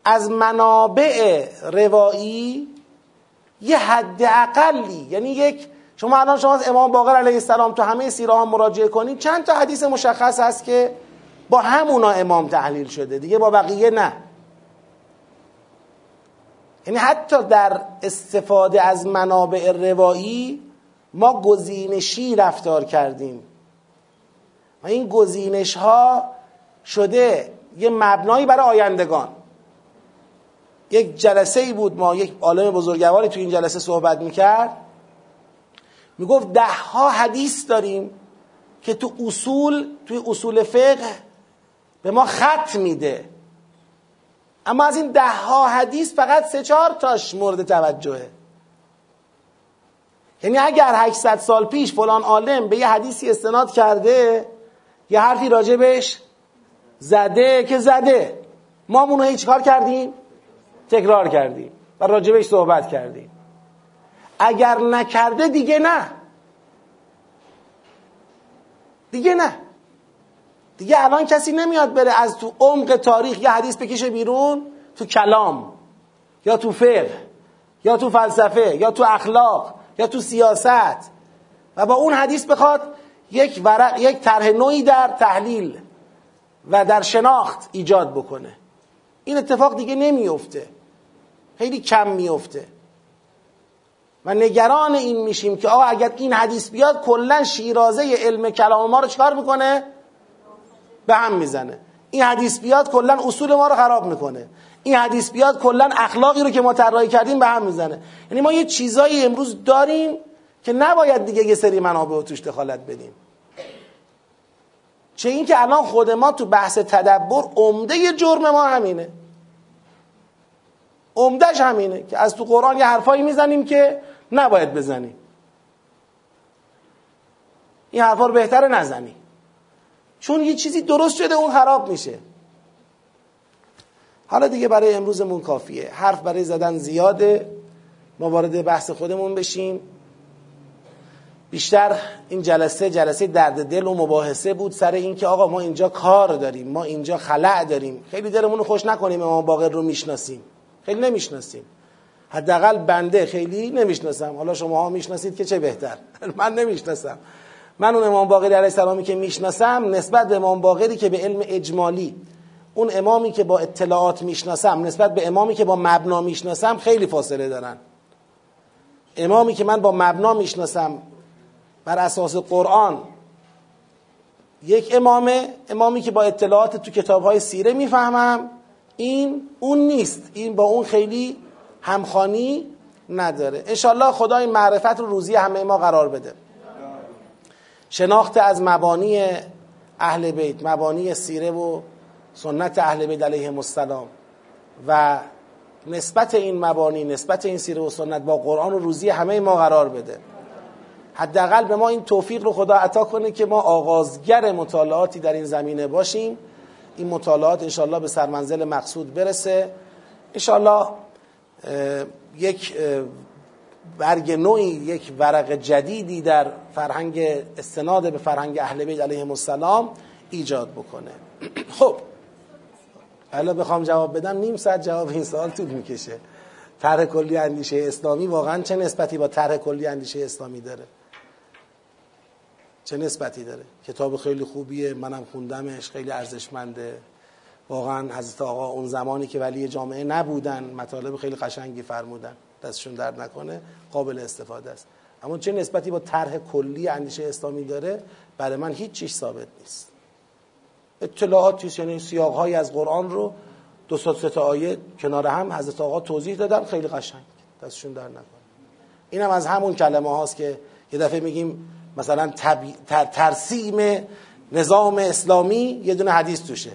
از منابع روایی یه حد اقلی، یعنی یک شما الان شما از امام باقر علیه السلام تو همه سیره ها مراجعه کنید، چند تا حدیث مشخص هست که با همونا امام تحلیل شده، دیگه با بقیه نه. یعنی حتی در استفاده از منابع روایی ما گزینشی رفتار کردیم و این گزینش ها شده یه مبنایی برای آیندگان. یک جلسه ای بود، ما یک عالم بزرگواری تو این جلسه صحبت میکرد، میگفت ده ها حدیث داریم که تو اصول توی اصول فقه به ما خط میده، اما از این ده ها حدیث فقط سه چهار تاش مورد توجهه. یعنی اگر هشتصد سال پیش فلان عالم به یه حدیثی استناد کرده، یه حرفی راجبش زده که زده، ما همونو هیچ کار کردیم، تکرار کردیم و راجبش صحبت کردیم. اگر نکرده دیگه نه دیگه نه دیگه الان کسی نمیاد بره از تو عمق تاریخ یه حدیث بکشه بیرون تو کلام یا تو فقه یا تو فلسفه یا تو اخلاق یا تو سیاست و با اون حدیث بخواد یک ورق، یک طرح نوعی در تحلیل و در شناخت ایجاد بکنه. این اتفاق دیگه نمیفته، خیلی کم میفته و نگران این میشیم که آقا اگر این حدیث بیاد کلا شیرازه علم کلام ما رو چکار میکنه؟ به هم میزنه. این حدیث بیاد کلا اصول ما رو خراب میکنه. این حدیث بیاد کلا اخلاقی رو که ما طراحی کردیم به هم میزنه. یعنی ما یه چیزایی امروز داریم که نباید دیگه یه سری منابع توش دخالت بدیم. چه این که الان خود ما تو بحث تدبر عمده جرم ما همینه، عمدهش همینه که از تو قرآن یه حرفایی میزنیم که نباید بزنیم. این حرفا رو بهتره نزنیم، چون یه چیزی درست شده اون خراب میشه. حالا دیگه برای امروزمون کافیه، حرف برای زدن زیاده، ما وارد بحث خودمون بشیم. بیشتر این جلسه جلسه درد دل و مباحثه بود سر این که آقا ما اینجا کار داریم، ما اینجا خلأ داریم. خیلی دلمون رو خوش نکنیم، امام باقر رو میشناسیم، خیلی نمیشناسیم، حداقل بنده خیلی نمیشناسم. حالا شماها میشناسید که چه بهتر. من نمیشناسم. من اون امام باقری علیه السلامی که میشناسم نسبت به امام باقری که به علم اجمالی، اون امامی که با اطلاعات میشناسم نسبت به امامی که با مبنا میشناسم خیلی فاصله دارن. امامی که من با مبنا میشناسم بر اساس قرآن یک امامه، امامی که با اطلاعات تو کتاب‌های سیره میفهمم این اون نیست، این با اون خیلی همخوانی نداره. انشالله خدا این معرفت رو روزی همه ما قرار بده. شناخت از مبانی اهل بیت، مبانی سیره و سنت اهل بیت علیهم السلام و نسبت این مبانی، نسبت این سیره و سنت با قرآن رو روزی همه ما قرار بده. حداقل به ما این توفیق رو خدا عطا کنه که ما آغازگر مطالعاتی در این زمینه باشیم. این مطالعات انشالله به سرمنزل مقصود برسه. انشالله یک برگ نوعی، یک ورق جدیدی در فرهنگ، استناد به فرهنگ اهل بیت علیهم السلام ایجاد بکنه. خب الان بخوام جواب بدم نیم ساعت جواب این سوال طول میکشه. طرح کلی اندیشه اسلامی واقعا چه نسبتی با طرح کلی اندیشه اسلامی داره؟ چه نسبتی داره؟ کتاب خیلی خوبیه، منم خوندمش، خیلی ارزشمنده. واقعا حضرت آقا اون زمانی که ولی جامعه نبودن مطالب خیلی قشنگی فرمودن، دستشون درد نکنه، قابل استفاده است. اما چه نسبتی با طرح کلی اندیشه اسلامی داره؟ برای من هیچ چیز ثابت نیست. اطلاعاتی، یعنی سیاق‌هایی از قرآن رو دو تا سه تا آیه کنار هم حضرت آقا توضیح دادن، خیلی قشنگ، دستشون درد نکنه. اینم از همون کلمه هاست که یه دفعه میگیم مثلا تب... تر... ترسیم نظام اسلامی یه دونه حدیث توشه.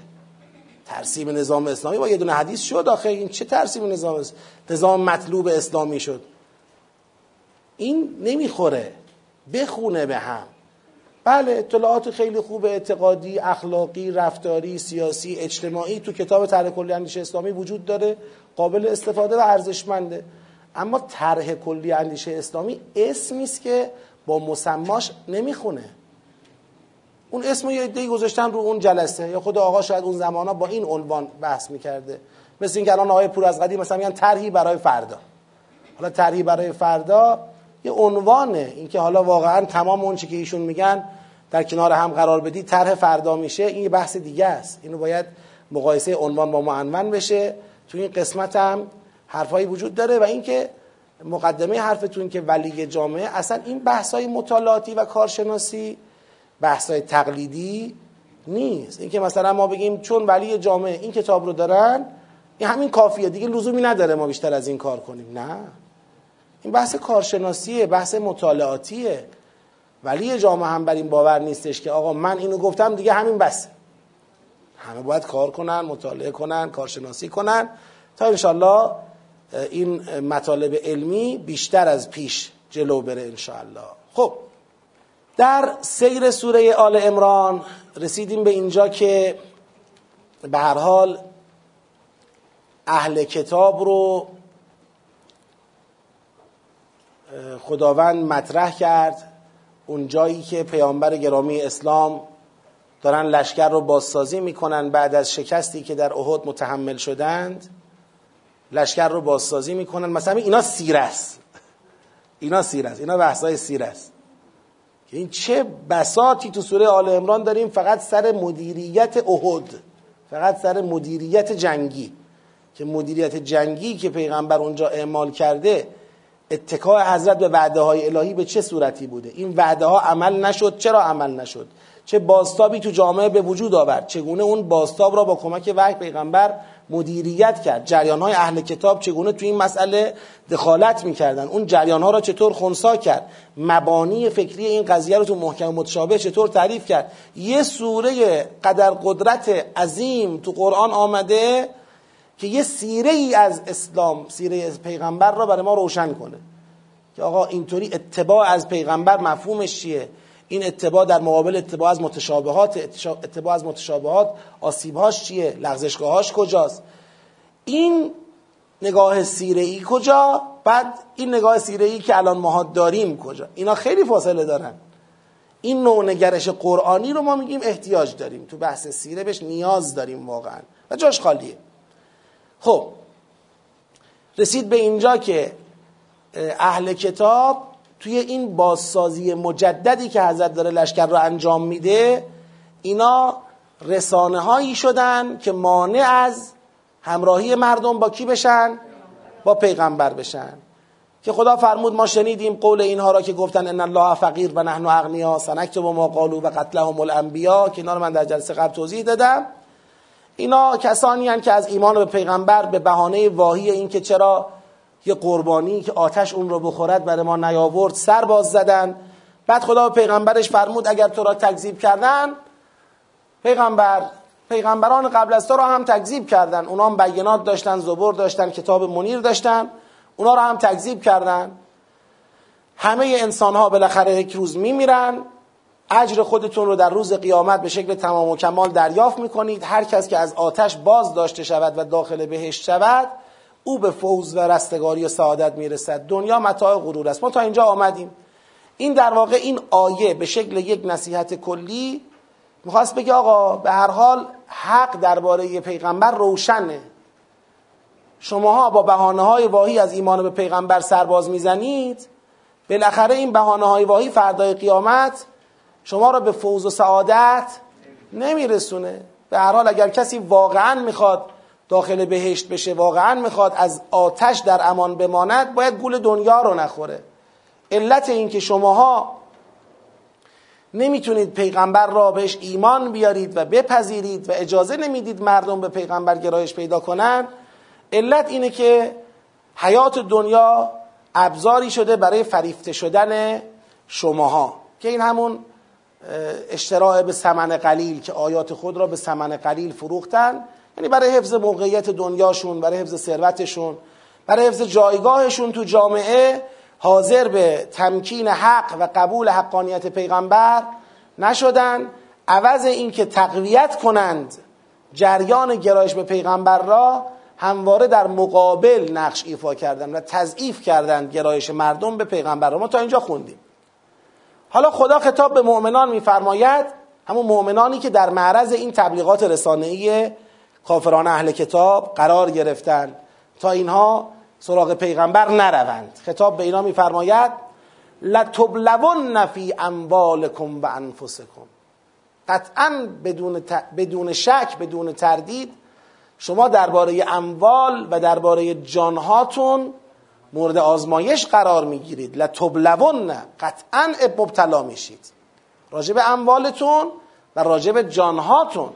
ترسیم نظام اسلامی با یه دونه حدیث شد؟ آخه این چه ترسیم نظام است؟ نظام مطلوب اسلامی شد. این نمیخوره، بخونه به هم. بله اطلاعات خیلی خوب اعتقادی، اخلاقی، رفتاری، سیاسی، اجتماعی تو کتاب طرح کلی اندیشه اسلامی وجود داره، قابل استفاده و ارزشمنده. اما طرح کلی اندیشه اسلامی اسمی است که با مسماش نمیخونه. اون اسمو یه عده‌ای گذاشتن رو اون جلسه، یا خود آقا شاید اون زمانا با این عنوان بحث میکرده. مثل این که الان آقای پورازقدی مثلا میگن طرحی برای فردا. حالا طرحی برای فردا یه عنوانه، اینکه حالا واقعا تمام اون چی که ایشون میگن در کنار هم قرار بدی طرح فردا میشه، این یه بحث دیگه است. اینو باید مقایسه عنوان با معنون بشه. تو این قسمت هم حرفایی وجود داره. و اینکه مقدمه حرفتون که ولی جامعه، اصلا این بحث‌های مطالعاتی و کارشناسی بحث‌های تقلیدی نیست. اینکه مثلا ما بگیم چون ولی جامعه این کتاب رو دارن این همین کافیه، دیگه لزومی نداره ما بیشتر از این کار کنیم. نه، این بحث کارشناسیه، بحث مطالعاتیه. ولی جامعه هم بر این باور نیستش که آقا من اینو گفتم دیگه همین بس. همه باید کار کنن، مطالعه کنن، کارشناسی کنن تا انشالله این مطالب علمی بیشتر از پیش جلو بره انشالله. خب در سیر سوره آل عمران رسیدیم به اینجا که به هر حال اهل کتاب رو خداوند مطرح کرد. اون جایی که پیامبر گرامی اسلام دارن لشکر رو بازسازی میکنن بعد از شکستی که در احد متحمل شدند، لشکر رو بازسازی میکنن. مثلا اینا سیره است، اینا سیره است، اینا بحثای سیره است. این چه بساطی تو سوره آل عمران داریم، فقط سر مدیریت احد، فقط سر مدیریت جنگی، که مدیریت جنگی که پیغمبر اونجا اعمال کرده اتکای حضرت به وعده های الهی به چه صورتی بوده. این وعده ها عمل نشد، چرا عمل نشد؟ چه بازتابی تو جامعه به وجود آورد؟ چگونه اون بازتاب را با کمک وحی پیغمبر مدیریت کرد؟ جریان های اهل کتاب چگونه تو این مسئله دخالت میکردن؟ اون جریان ها را چطور خنثی کرد؟ مبانی فکری این قضیه رو تو محکم متشابه چطور تعریف کرد؟ یه سوره قدر قدرت عظیم تو قرآن آمده که یه سیره ای از اسلام، سیره از پیغمبر را برای ما روشن کنه که آقا اینطوری اتباع از پیغمبر مفهومش چیه، این اتباع در مقابل اتباع از متشابهات، اتباع از متشابهات آسیبهاش چیه، لغزشگاهاش کجاست. این نگاه سیره ای کجا، بعد این نگاه سیره ای که الان ما داریم کجا، اینا خیلی فاصله دارن. این نوع نگرش قرآنی رو ما میگیم احتیاج داریم، تو بحث سیره بهش نیاز داریم واقعا و جاش خالیه. خب رسید به اینجا که اهل کتاب توی این بازسازی مجددی که حضرت داره لشکر رو انجام میده، اینا رسانه هایی شدن که مانع از همراهی مردم با کی بشن؟ با پیغمبر بشن. که خدا فرمود ما شنیدیم قول اینها را که گفتن ان الله فقیر و نحن اغنیا سنکتب ما قالوا و قتلهم الانبیا، که اینا رو من در جلسه قبل توضیح دادم. اینا کسانی هستند که از ایمان به پیغمبر به بهانه واهی اینکه چرا یه قربانی که آتش اون رو بخورد برای ما نیاورد سر باز زدن. بعد خدا به پیغمبرش فرمود اگر تو را تکذیب کردن، پیغمبر پیغمبران قبل از تو را هم تکذیب کردن، اونا هم بیانات داشتن، زبور داشتن، کتاب منیر داشتن، اونا را هم تکذیب کردن. همه انسان ها بالاخره یک روز میمیرن. اجر خودتون رو در روز قیامت به شکل تمام و کمال دریافت میکنید. هر کس که از آتش باز داشته شود و داخل بهشت شود، او به فوز و رستگاری و سعادت میرسد. دنیا متاع غرور است. ما تا اینجا آمدیم. این در واقع این آیه به شکل یک نصیحت کلی میخواست بگه آقا به هر حال حق درباره پیغمبر روشنه. شماها با بهانه‌های واهی از ایمان به پیغمبر سرباز میزنید، بالاخره این بهانه‌های واهی فردای قیامت شما را به فوز و سعادت نمیرسونه. به هر حال اگر کسی واقعا میخواد داخل بهشت بشه، واقعا میخواد از آتش در امان بماند، باید گول دنیا رو نخوره. علت این که شماها نمیتونید پیغمبر را بهش ایمان بیارید و بپذیرید و اجازه نمیدید مردم به پیغمبر گرایش پیدا کنن، علت اینه که حیات دنیا ابزاری شده برای فریفته شدن شماها، که این همون اشتراع به ثمن قلیل که آیات خود را به ثمن قلیل فروختن، یعنی برای حفظ موقعیت دنیاشون، برای حفظ ثروتشون، برای حفظ جایگاهشون تو جامعه حاضر به تمکین حق و قبول حقانیت پیغمبر نشدن. عوض این که تقویت کنند جریان گرایش به پیغمبر را، همواره در مقابل نقش ایفا کردند و تضعیف کردند گرایش مردم به پیغمبر را. ما تا اینجا خوندیم. حالا خدا خطاب به مؤمنان میفرماید، همون مؤمنانی که در معرض این تبلیغات رسانه‌ای کافران اهل کتاب قرار گرفتند تا اینها سراغ پیغمبر نروند، خطاب به اینا میفرماید لتبلون فی اموالکم و انفسکم، قطعا بدون ت... بدون شک، بدون تردید شما درباره اموال و درباره جانهاتون مورد آزمایش قرار میگیرید. لتبلون، قطعا مبتلا میشید راجب اموالتون و راجب جانهاتون.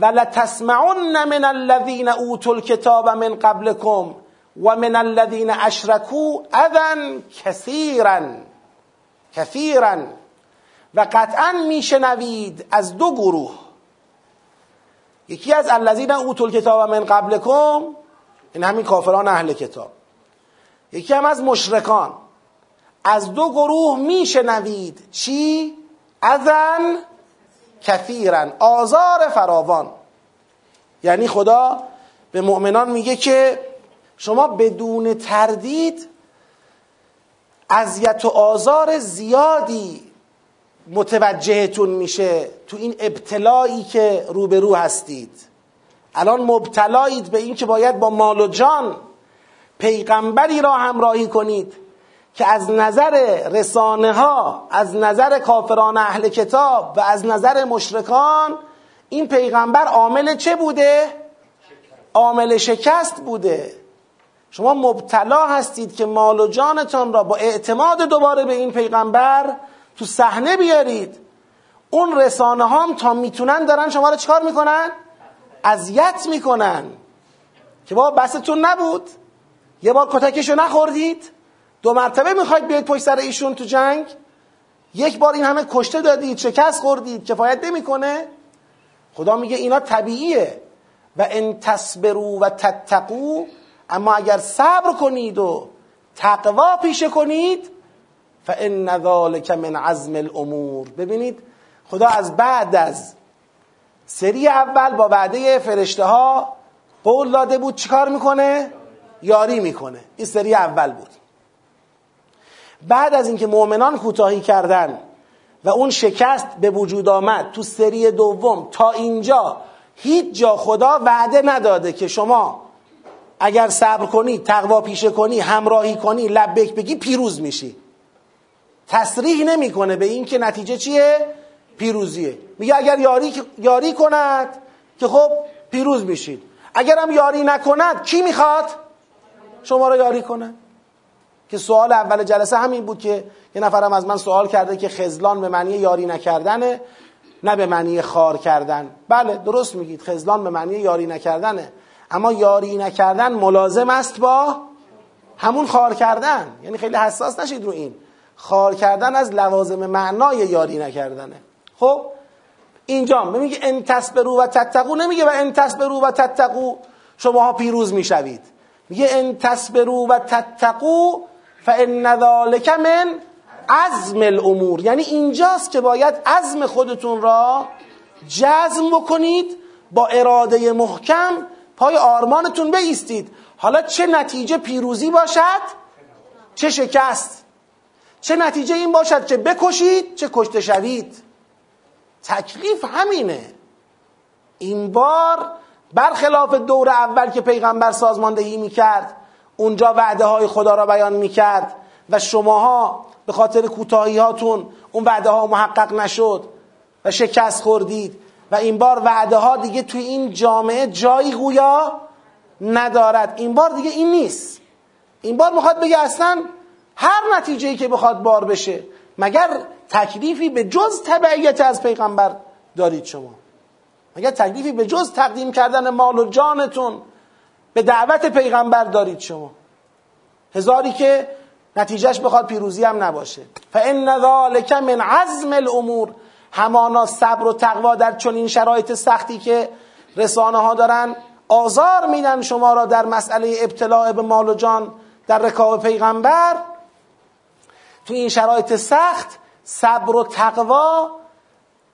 و لتسمعن من الذین اوتوا الکتاب من قبلکم و من الذین اشرکوا اذًا کثیرا کثیرا، و قطعا میشنوید از دو گروه، یکی از الذین اوتوا الکتاب من قبلکم، این همین کافران اهل کتاب، یکی هم از مشرکان. از دو گروه میشنوید چی؟ اذًا کثیرا، آزار فراوان. یعنی خدا به مؤمنان میگه که شما بدون تردید اذیت و آزار زیادی متوجهتون میشه تو این ابتلایی که روبرو هستید. الان مبتلایید به این که باید با مال و جان پیغمبری را همراهی کنید که از نظر رسانه ها، از نظر کافران اهل کتاب و از نظر مشرکان، این پیغمبر عامل چه بوده؟ عامل شکست بوده. شما مبتلا هستید که مال و جانتان را با اعتماد دوباره به این پیغمبر تو صحنه بیارید. اون رسانه ها هم تا میتونن دارن شما را چکار میکنن؟ اذیت میکنن که با بستون نبود، یه بار کتکشو نخوردید، دو مرتبه میخواید بیاید پشت سر ایشون تو جنگ، یک بار این همه کشته دادید، شکست خوردید، کفایت نمیکنه. خدا میگه اینا طبیعیه، و ان تصبروا و تتقوا، اما اگر صبر کنید و تقوا پیشه کنید، فان ذلک من عزم الامور. ببینید خدا از بعد از سری اول با وعده فرشته ها قول داده بود چیکار میکنه؟ یاری میکنه. این سری اول بود. بعد از اینکه مؤمنان کوتاهی کردند و اون شکست به وجود آمد، تو سری دوم تا اینجا هیچ جا خدا وعده نداده که شما اگر صبر کنی، تقوا پیشه کنی، همراهی کنی، لبیک بگی پیروز میشی. تصریح نمیکنه به این که نتیجه چیه؟ پیروزیه. میگه اگر یاری یاری کند که خب پیروز میشید، اگرم یاری نکند کی میخواد شما را یاری کنه؟ که سوال اول جلسه همین بود که یه نفرم از من سوال کرده که خذلان به معنی یاری نکردنه نه به معنی خار کردن. بله درست میگید، خذلان به معنی یاری نکردنه، اما یاری نکردن ملازم است با همون خار کردن، یعنی خیلی حساس نشید رو این. خار کردن از لوازم معنای یاری نکردنه. خب اینجا میگه ان تصبروا و تتقوا، نمیگه و ان تصبروا و تتقوا شماها پیروز میشوید، میگه ان تصبروا و تتقوا فان ذلک من عزم الامور، یعنی اینجاست که باید عزم خودتون را جزم بکنید، با اراده محکم پای آرمانتون بایستید. حالا چه نتیجه پیروزی باشد چه شکست، چه نتیجه این باشد که بکشید چه کشته شوید، تکلیف همینه. این بار برخلاف دور اول که پیغمبر سازماندهی میکرد، اونجا وعده های خدا را بیان میکرد و شماها به خاطر کوتاهی هاتون اون وعده ها محقق نشد و شکست خوردید، و این بار وعده ها دیگه توی این جامعه جایی گویا ندارد. این بار دیگه این نیست، این بار میخواد بگه اصلا هر نتیجه‌ای که بخواد بار بشه، مگر تکلیفی به جز تبعیت از پیغمبر دارید شما؟ مگر تکلیفی به جز تقدیم کردن مال و جانتون به دعوت پیغمبر دارید شما؟ هزاری که نتیجهش بخواد پیروزی هم نباشه. فإن ذلک من عزم الامور، همانا صبر و تقوا در چنین شرایط سختی که رسانه ها دارن آزار میدن شما را در مسئله ابتلاع به مال و جان در رکاب پیغمبر، تو این شرایط سخت صبر و تقوا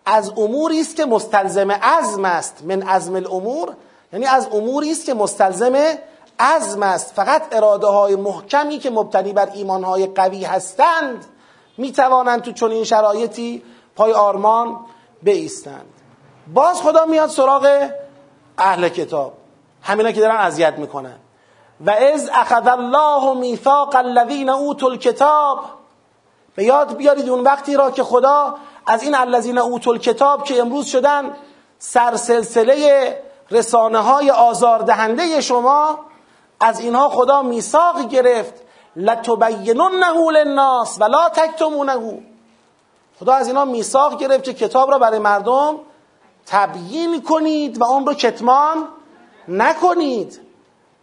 از اموری است که مستلزم عزم است. من عزم الامور یعنی از اموری است که مستلزم عزم است. فقط اراده های محکمی که مبتنی بر ایمان های قوی هستند میتوانند تو چنین شرایطی پای آرمان بایستند. باز خدا میاد سراغ اهل کتاب، همینا که دارن اذیت میکنن. و اذ اخذ الله میثاق الذین اوتوا الکتاب، به یاد بیارید اون وقتی را که خدا از این الذین اوتوا الکتاب که امروز شدن سرسلسله رسانه های آزاردهنده شما، از اینها خدا میثاق گرفت. لتبیننه للناس ولا تکتمونه، خدا از اینها میثاق گرفت که کتاب را برای مردم تبیین کنید و اون رو کتمان نکنید.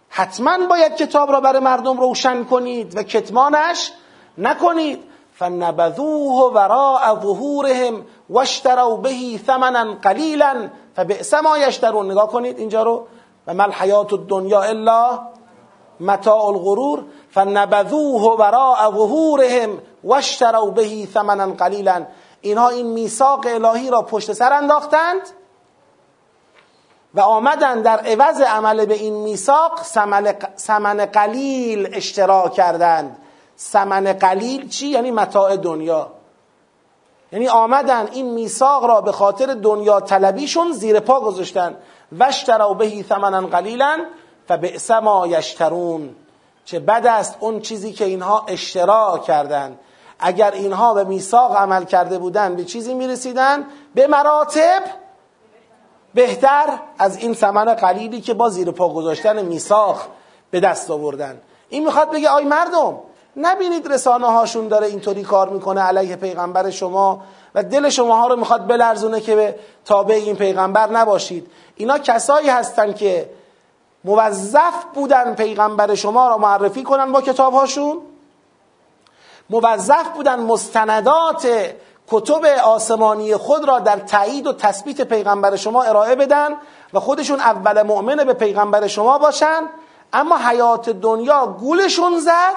حتما باید کتاب را برای مردم روشن کنید و کتمانش نکنید. فنبذوه وراء ظهورهم واشتروا به ثمنا قلیلا فبئس ما یشترون. نگاه کنید اینجا رو، و ما الحیات الدنیا الا متاع الغرور. فنبذوه وراء ظهورهم واشتروا به ثمنا قلیلا، اینها این میثاق الهی را پشت سر انداختند و آمدند در عوض عمل به این میثاق ثمن قلیل اشترا کردند. ثمن قلیل چی؟ یعنی متاع دنیا، یعنی آمدن این میثاق را به خاطر دنیا طلبیشون زیر پا گذاشتن. واشتروا به ثمنا قلیلا فبئس ما یشترون، چه بد است اون چیزی که اینها اشترا کردند. اگر اینها به میثاق عمل کرده بودند به چیزی میرسیدن به مراتب بهتر از این ثمن قلیلی که با زیر پا گذاشتن میثاق به دست آوردن. این میخواد بگه آی مردم، نبینید رسانه هاشون داره اینطوری کار میکنه علیه پیغمبر شما و دل شماها رو میخواد بلرزونه که تابع این پیغمبر نباشید. اینا کسایی هستن که موظف بودن پیغمبر شما را معرفی کنن با کتاب هاشون، موظف بودن مستندات کتب آسمانی خود را در تایید و تثبیت پیغمبر شما ارائه بدن و خودشون اول مؤمن به پیغمبر شما باشن، اما حیات دنیا گولشون زد،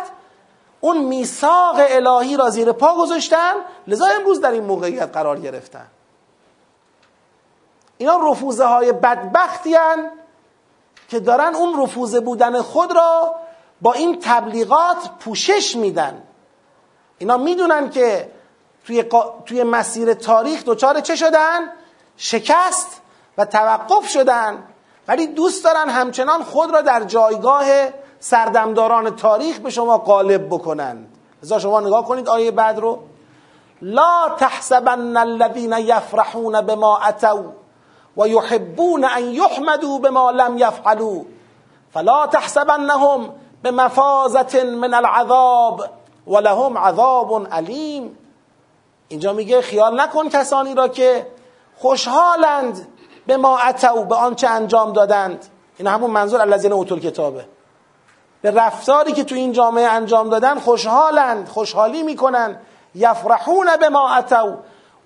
اون میثاق الهی را زیر پا گذاشتن، لذا امروز در این موقعیت قرار گرفتن. اینا رفوزه های بدبختی هن که دارن اون رفوزه بودن خود را با این تبلیغات پوشش میدن. اینا میدونن که توی, قا... توی مسیر تاریخ دوچار چه شدن؟ شکست و توقف شدن، ولی دوست دارن همچنان خود را در جایگاه سردمداران تاریخ به شما غالب بکنند. ازا شما نگاه کنید آیه بعد رو. لا تحسبن الذين يفرحون بما اتوا ويحبون ان يحمدوا بما لم يفعلوا فلا تحسبنهم به مفازت من العذاب و لهم عذاب علیم. اینجا میگه خیال نکن کسانی را که خوشحالند به ما اتو، به آنچه انجام دادند، این همون منظور الذین اوتوا الکتابه، به رفتاری که تو این جامعه انجام دادن خوشحالند، خوشحالی میکنن، یفرحون به ما اتو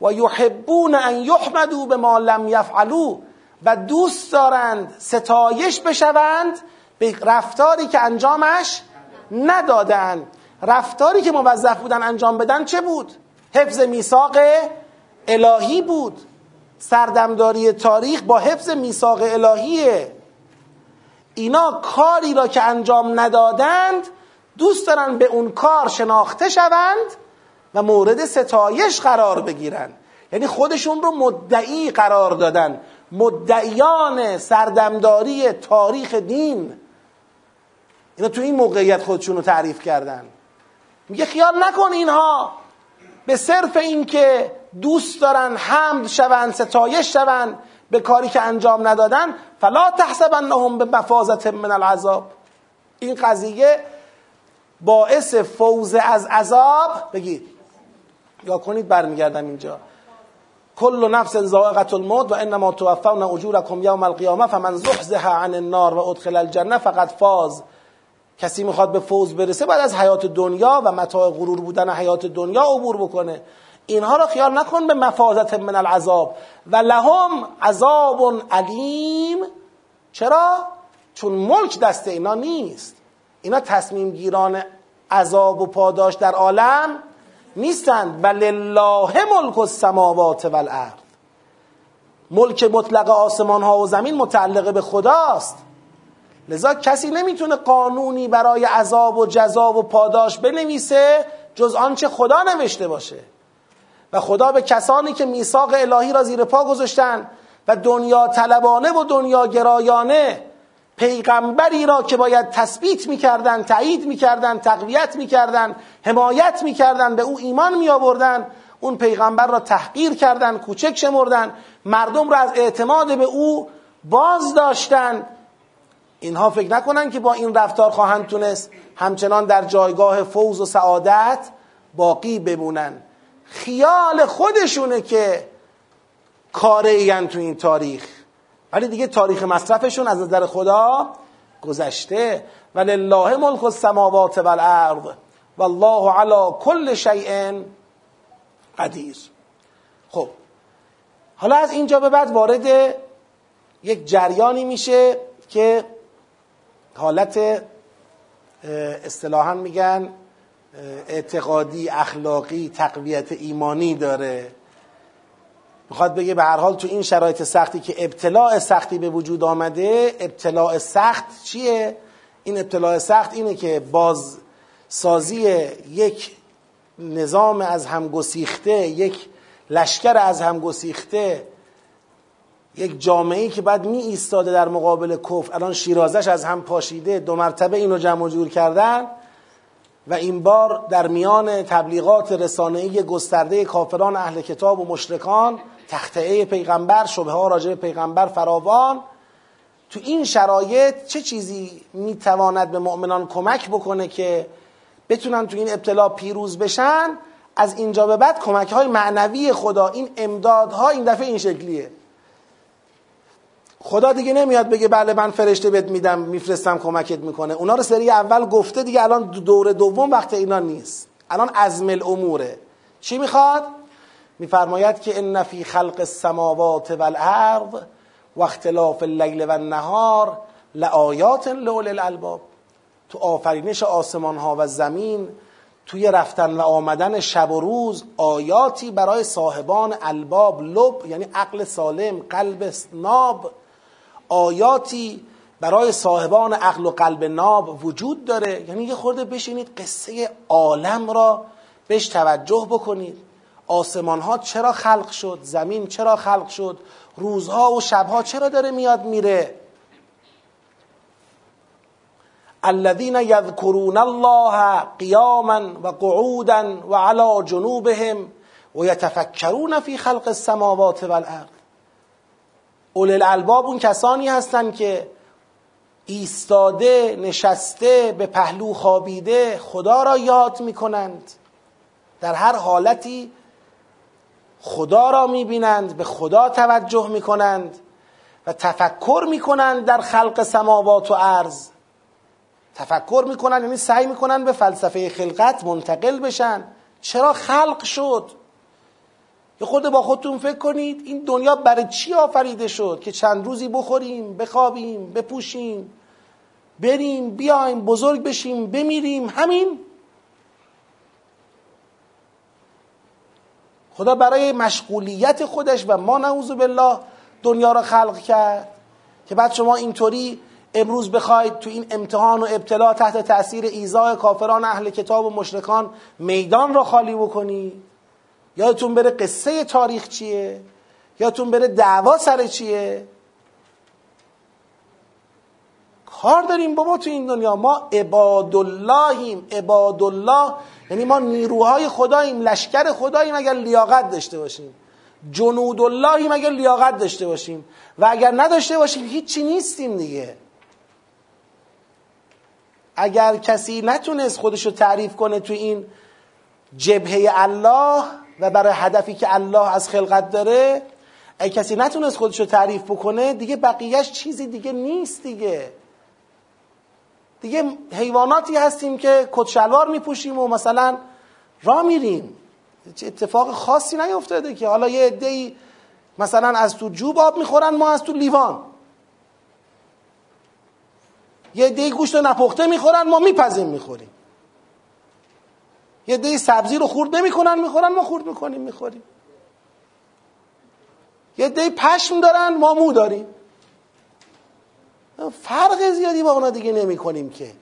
و یحبون ان یحمدوا به ما لم یفعلوا، و دوست دارند ستایش بشوند به رفتاری که انجامش ندادند. رفتاری که موظف بودن انجام بدن چه بود؟ حفظ میثاق الهی بود. سردمداری تاریخ با حفظ میثاق الهیه. اینا کاری را که انجام ندادند دوست دارن به اون کار شناخته شوند و مورد ستایش قرار بگیرند. یعنی خودشون رو مدعی قرار دادن، مدعیان سردمداری تاریخ دین. اینا تو این موقعیت خودشون رو تعریف کردن. میگه خیال نکن اینها به صرف این که دوست دارن حمد شوند، ستایش شوند به کاری که انجام ندادن، فلا تحسبنهم به مفازت من العذاب، این قضیه باعث فوز از عذاب، بگی یا کنید برمیگردم اینجا، کل نفس ذائقة الموت و انما توفون اجورکم یوم القیامه فمن زحزح عن النار و ادخل الجنه فقد فاز. کسی میخواد به فوز برسه باید از حیات دنیا و متاع غرور بودن حیات دنیا عبور بکنه. اینها را خیال نکن به مفازت من العذاب و لهم عذاب علیم. چرا؟ چون ملک دست اینا نیست. اینا تصمیم گیران عذاب و پاداش در عالم نیستند. ولله ملک السماوات و الارض، ملک مطلق آسمان ها و زمین متعلق به خداست. لذا کسی نمیتونه قانونی برای عذاب و جزا و پاداش بنویسه جز آنچه خدا نوشته باشه. و خدا به کسانی که میثاق الهی را زیر پا گذاشتن و دنیا طلبانه و دنیا گرایانه پیغمبری را که باید تثبیت میکردن، تایید میکردن، تقویت میکردن، حمایت میکردن، به او ایمان میآوردن، اون پیغمبر را تحقیر کردن، کوچک شمردن، مردم را از اعتماد به او باز داشتن. اینها فکر نکنن که با این رفتار خواهند تونست همچنان در جایگاه فوز و سعادت باقی بمونن. خیال خودشونه که کاره‌این تو این تاریخ، ولی دیگه تاریخ مصرفشون از نظر خدا گذشته. ولله ملک السماوات و الارض والله علی کل شیء قدیر. خب حالا از اینجا به بعد وارد یک جریانی میشه که حالت اصطلاحاً میگن اعتقادی، اخلاقی، تقویت ایمانی داره. میخواد بگه به هر حال تو این شرایط سختی که ابتلاء سختی به وجود آمده، ابتلاء سخت چیه؟ این ابتلاء سخت اینه که بازسازی یک نظام از هم گسیخته، یک لشکر از هم گسیخته، یک جامعه‌ای که بعد می ایستاده در مقابل کفر، الان شیرازش از هم پاشیده، دو مرتبه اینو جمع جور کردن و این بار در میان تبلیغات رسانه‌ای گسترده کافران اهل کتاب و مشرکان، تخطئه پیغمبر، شبهه ها راجع به پیغمبر فراوان. تو این شرایط چه چیزی میتواند به مؤمنان کمک بکنه که بتونن تو این ابتلا پیروز بشن؟ از اینجا به بعد کمک‌های معنوی خدا، این امدادها این دفعه این شکلیه. خدا دیگه نمیاد بگه بله من فرشته بهت میدم میفرستم کمکت میکنه. اونا رو سری اول گفته دیگه، الان دور دوم وقت اینا نیست. الان عزم الاموره. چی میخواد؟ میفرماید که ان فی خلق السماوات و الارض و اختلاف اللیل و النهار لآیات لأولی الالباب. تو آفرینش آسمان ها و زمین، توی رفتن و آمدن شب و روز، آیاتی برای صاحبان الباب، لب یعنی عقل سالم، قلب ناب، آیاتی برای صاحبان عقل و قلب ناب وجود داره. یعنی یه خورده بشینید قصه عالم را بهش توجه بکنید. آسمان ها چرا خلق شد؟ زمین چرا خلق شد؟ روزها و شبها چرا داره میاد میره؟ الذين يذكرون الله قياما وقعودا وعلى جنوبهم ويتفكرون في خلق السماوات والارض. اول الالباب اون کسانی هستند که ایستاده، نشسته، به پهلو خوابیده خدا را یاد میکنند. در هر حالتی خدا را میبینند، به خدا توجه میکنند و تفکر میکنند در خلق سماوات و ارض. تفکر میکنند یعنی سعی میکنند به فلسفه خلقت منتقل بشن. چرا خلق شد؟ یه خود با خودتون فکر کنید این دنیا برای چی آفریده شد که چند روزی بخوریم، بخوابیم، بپوشیم، بریم، بیایم، بزرگ بشیم، بمیریم؟ همین. خدا برای مشغولیت خودش و ما نعوذ بالله دنیا را خلق کرد که بعد شما اینطوری امروز بخواید تو این امتحان و ابتلا تحت تأثیر ایذاء کافران اهل کتاب و مشرکان میدان را خالی بکنید. یادتون بره قصه تاریخ چیه؟ یادتون بره دعوا سر چیه؟ کار داریم بابا تو این دنیا. ما عباداللهیم. عبادالله یعنی ما نیروهای خداییم، لشکر خداییم اگر لیاقت داشته باشیم. جنوداللهیم اگر لیاقت داشته باشیم، و اگر نداشته باشیم هیچی نیستیم دیگه. اگر کسی نتونست خودشو تعریف کنه تو این جبهه الله و برای هدفی که الله از خلقت داره، اگه کسی نتونست خودشو تعریف بکنه دیگه بقیهش چیزی دیگه نیست دیگه. دیگه حیواناتی هستیم که کتشلوار میپوشیم و مثلا را میریم. اتفاق خاصی نیفتاده که حالا یه عده‌ای مثلا از تو جوب آب میخورن، ما از تو لیوان. یه عده‌ای گوشت نپخته میخورن، ما میپزیم میخوریم. یه عده‌ای سبزی رو خورد نمی‌کنن میخورن، ما خورد می‌کنیم میخوریم. یه عده‌ای پشم دارن، ما مو داریم. فرق زیادی با اونا دیگه نمی‌کنیم که.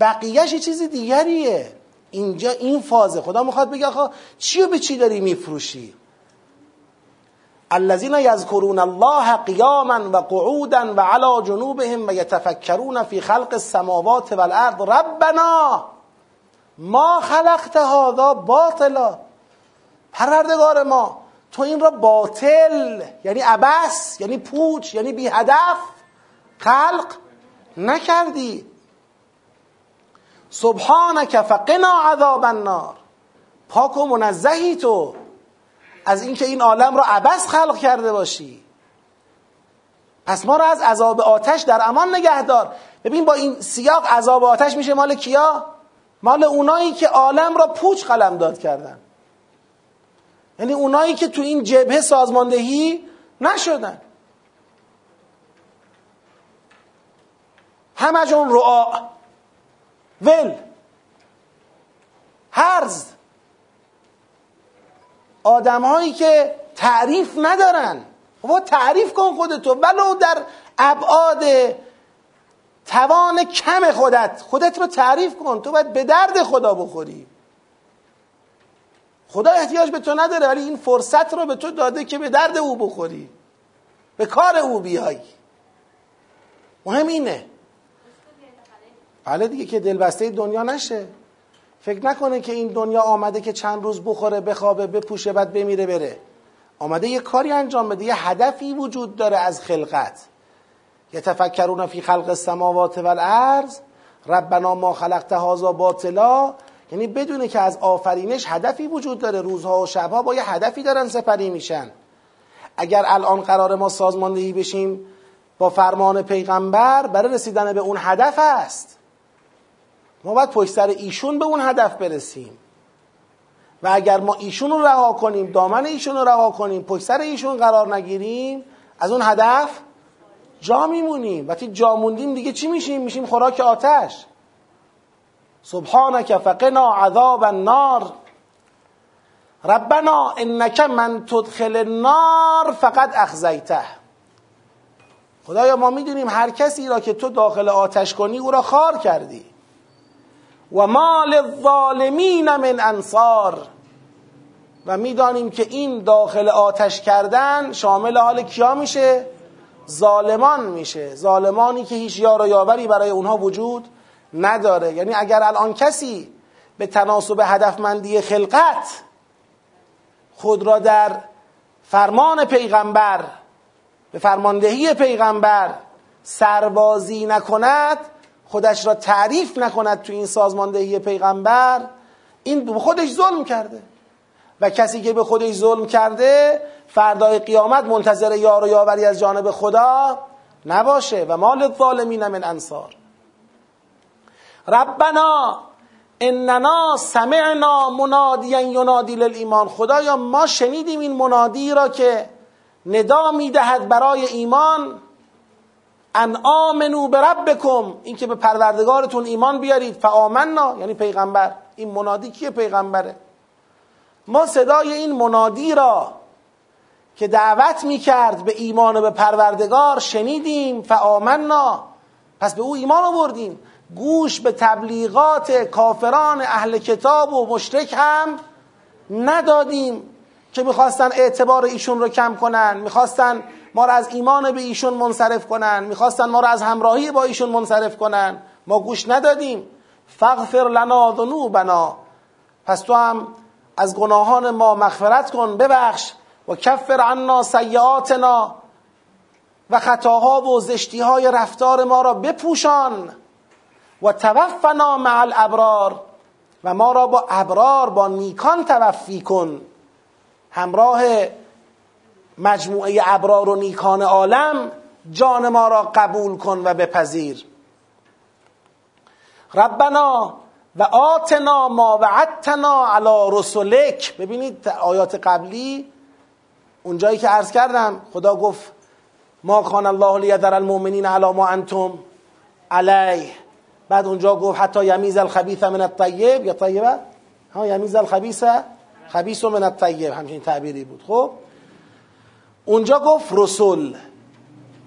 بقیه‌اش یه چیز دیگریه. اینجا این فازه خدا میخواد بگه آخه چیو به چی داری میفروشی؟ الذین یذکرون الله قیاما و قعودا و علی جنوبهم و یتفکرون فی خلق السماوات و الارض ربنا ما خلقت هذا باطلا. پروردگار ما تو این را باطل یعنی عبث یعنی پوچ یعنی بی هدف خلق نکردی. سبحانک فقنا عذاب النار. پاک و منزهی تو از اینکه این عالم را عبث خلق کرده باشی. پس ما را از عذاب آتش در امان نگه دار. ببین با این سیاق عذاب آتش میشه مال کیا؟ مال اونایی که عالم را پوچ قلمداد کردن، یعنی اونایی که تو این جبهه سازماندهی نشدن. همه جون رعا، ول، هرز، آدم هایی که تعریف ندارن. بابا تعریف کن خودتو ولو در ابعاد توان کم خودت. خودت رو تعریف کن. تو باید به درد خدا بخوری. خدا احتیاج به تو نداره، ولی این فرصت رو به تو داده که به درد او بخوری، به کار او بیای. مهم اینه. بله دیگه، که دلبسته دنیا نشه. فکر نکنه که این دنیا آمده که چند روز بخوره، بخوابه، بپوشه، بعد بمیره بره. آمده یه کاری انجام بده. یه هدفی وجود داره از خلقت. یتفکرون فی خلق السماوات و الارض ربنا ما خلقت هذا باطلا، یعنی بدونه که از آفرینش هدفی وجود داره. روزها و شبها با یه هدفی دارن سپری میشن. اگر الان قرار ما سازماندهی بشیم با فرمان پیغمبر برای رسیدن به اون هدف است. ما باید پشت سر ایشون به اون هدف برسیم. و اگر ما ایشون رو رها کنیم، دامن ایشون رو رها کنیم، پشت سر ایشون قرار نگیریم، از اون هدف جا میمونیم. وقتی جا موندیم دیگه چی میشیم؟ میشیم خوراک آتش. سبحانک فقنا عذاب النار ربنا انک من تدخل النار فقد اخزیته. خدایا ما میدونیم هر کسی را که تو داخل آتش کنی او را خار کردی. و ما للظالمین من انصار. و میدانیم که این داخل آتش کردن شامل حال کیا میشه؟ ظالمان میشه. ظالمانی که هیچ یار و یاوری برای اونها وجود نداره. یعنی اگر الان کسی به تناسب هدفمندی خلقت خود را در فرمان پیغمبر، به فرماندهی پیغمبر سربازی نکند، خودش را تعریف نکند تو این سازماندهی پیغمبر، این به خودش ظلم کرده و کسی که به خودش ظلم کرده فردای قیامت منتظر یار و یاوری از جانب خدا نباشه. و ما للظالمین من انصار. ربنا اننا سمعنا منادیا ینادی للایمان. خدایا ما شنیدیم این منادی را که ندا میدهد برای ایمان. ان آمنو بربکم، این که به پروردگارتون ایمان بیارید. فآمنا یعنی پیغمبر. این منادی کیه؟ پیغمبره. ما صدای این منادی را که دعوت میکرد به ایمان و به پروردگار شنیدیم. فآمنا، پس به او ایمان آوردیم. گوش به تبلیغات کافران اهل کتاب و مشرک هم ندادیم که میخواستن اعتبار ایشون رو کم کنن، میخواستن ما را از ایمان به ایشون منصرف کنن، میخواستن ما را از همراهی با ایشون منصرف کنن. ما گوش ندادیم. فغفر لنا ذنوبنا، پس تو هم از گناهان ما مغفرت کن، ببخش. و کفر عنا سیئاتنا، و خطاها و زشتیهای رفتار ما را بپوشان. و توفنا مع الابرار، و ما را با ابرار، با نیکان توفی کن. همراه مجموعه ابرار و نیکان عالم جان ما را قبول کن و بپذیر. ربنا و آتنا ما وعدتنا علی رسولک. ببینید آیات قبلی اونجایی که عرض کردم خدا گفت ما کان الله لیذر المؤمنین علی ما انتم علیه، بعد اونجا گفت حتی یمیز الخبیث من الطیب، یا طیبه ها، یمیز الخبیث خبیث من الطیب، همچنین تعبیری بود. خب اونجا گفت رسول.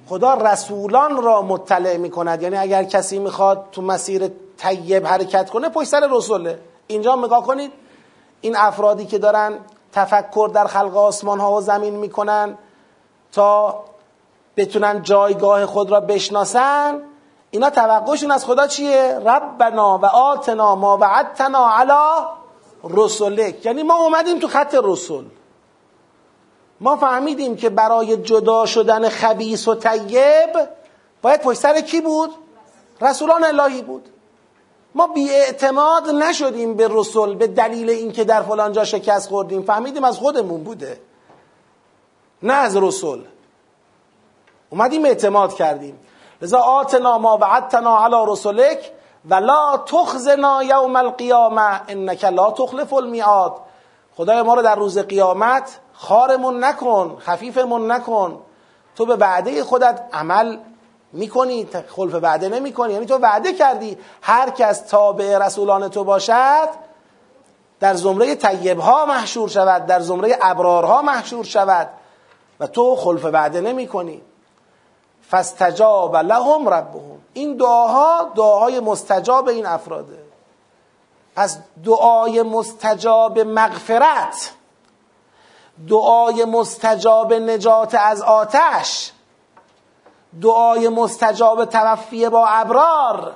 خدا رسولان را مطلع می کند، یعنی اگر کسی میخواد تو مسیر طیب حرکت کنه پشت سر رسوله. اینجا نگاه کنید این افرادی که دارن تفکر در خلق آسمان ها و زمین میکنن تا بتونن جایگاه خود را بشناسن، اینا توقعشون از خدا چیه؟ ربنا و آتنا ما وعدتنا علی رسولک، یعنی ما اومدیم تو خط رسول، ما فهمیدیم که برای جدا شدن خبیث و طیب باید پشت سر کی بود؟ رسولان الهی بود. ما بی اعتماد نشدیم به رسول به دلیل اینکه در فلان جا شکست خوردیم، فهمیدیم از خودمون بوده نه از رسول، اومدیم اعتماد کردیم. لذا آتنا ما وعدتنا علی رسولک ولا تخزنا یوم القیامه انک لا تخلف المیعاد. خدای ما رو در روز قیامت خارمون نکن، خفیفمون نکن، تو به وعده خودت عمل میکنی، خلف وعده نمیکنی. یعنی تو وعده کردی هر کس تابع رسولان تو باشد در زمره طیبها محشور شود، در زمره ابرارها محشور شود، و تو خلف وعده نمیکنی. فاستجاب لهم ربهم. این دعاها دعاهای مستجاب این افراده. پس دعای مستجاب مغفرت، دعای مستجاب نجات از آتش، دعای مستجاب توفی با ابرار،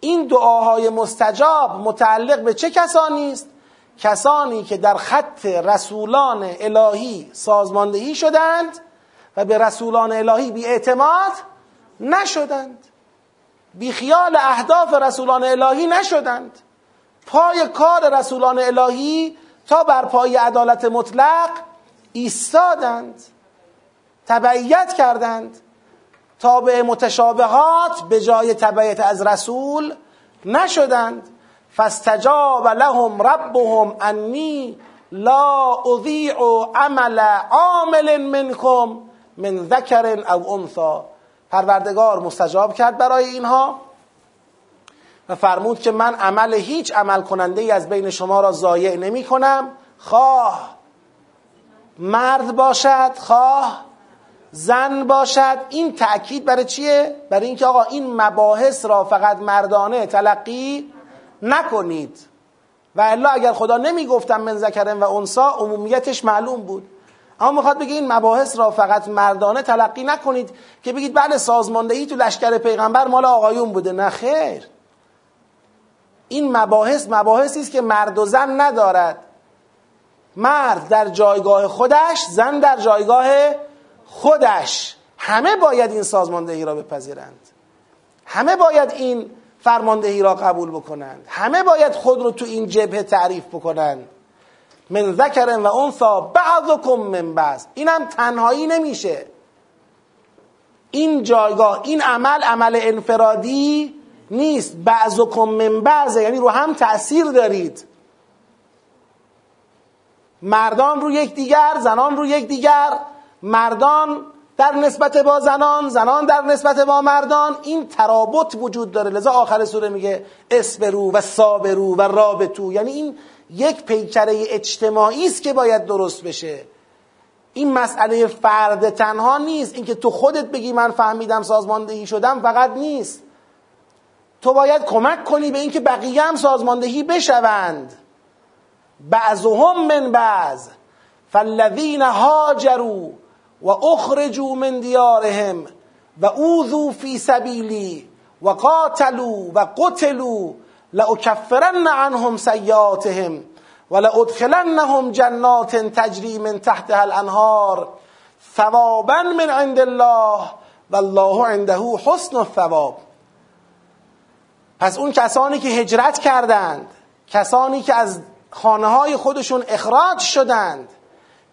این دعاهای مستجاب متعلق به چه کسانی است؟ کسانی که در خط رسولان الهی سازماندهی شدند و به رسولان الهی بی اعتماد نشدند، بی خیال اهداف رسولان الهی نشدند، پای کار رسولان الهی تا بر پای عدالت مطلق ایستادند، تبعیت کردند، تابع متشابهات به جای تبعیت از رسول نشدند. فاستجاب لهم ربهم انی لا اضیع عمل عامل منکم من ذکر او انثی. پروردگار مستجاب کرد برای اینها و فرمود که من عمل هیچ عمل کننده ای از بین شما را ضایع نمی کنم، خواه مرد باشد خواه زن باشد. این تأکید برای چیه؟ برای اینکه آقا این مباحث را فقط مردانه تلقی نکنید، و الا اگر خدا نمی گفتم من ذکرن و انسا عمومیتش معلوم بود. اما میخواد بگه این مباحث را فقط مردانه تلقی نکنید که بگید بله سازماندهی تو لشکر پیغمبر مال آقایون بوده. نه خیر، این مباحث مباحثی است که مرد و زن ندارد. مرد در جایگاه خودش، زن در جایگاه خودش. همه باید این سازماندهی را بپذیرند، همه باید این فرماندهی را قبول بکنند، همه باید خود را تو این جبهه تعریف بکنند. من ذکر و انثی بعضکم من بعض، اینم تنهایی نمیشه، این جایگاه، این عمل عمل انفرادی نیست. بعضکم من بعض یعنی رو هم تأثیر دارید، مردان رو یک دیگر، زنان رو یک دیگر، مردان در نسبت با زنان، زنان در نسبت با مردان، این ترابط وجود داره. لذا آخر سوره میگه اسبرو و صابرو و رابطو، یعنی این یک پیکره اجتماعی است که باید درست بشه. این مسئله فرد تنها نیست، اینکه تو خودت بگی من فهمیدم سازماندهی شدم فقط نیست، تو باید کمک کنی به اینکه بقیه هم سازماندهی بشوند. بعضهم من بعض فالذین هاجروا و اخرجوا من دیارهم و اوذوا فی سبیلی و قاتلوا و قتلوا لأکفرن عنهم سیئاتهم و لأدخلنهم جنات تجری من تحتها الانهار ثوابا من عند الله والله عنده حسن الثواب. پس اون کسانی که هجرت کردند، کسانی که از خانه های خودشون اخراج شدند،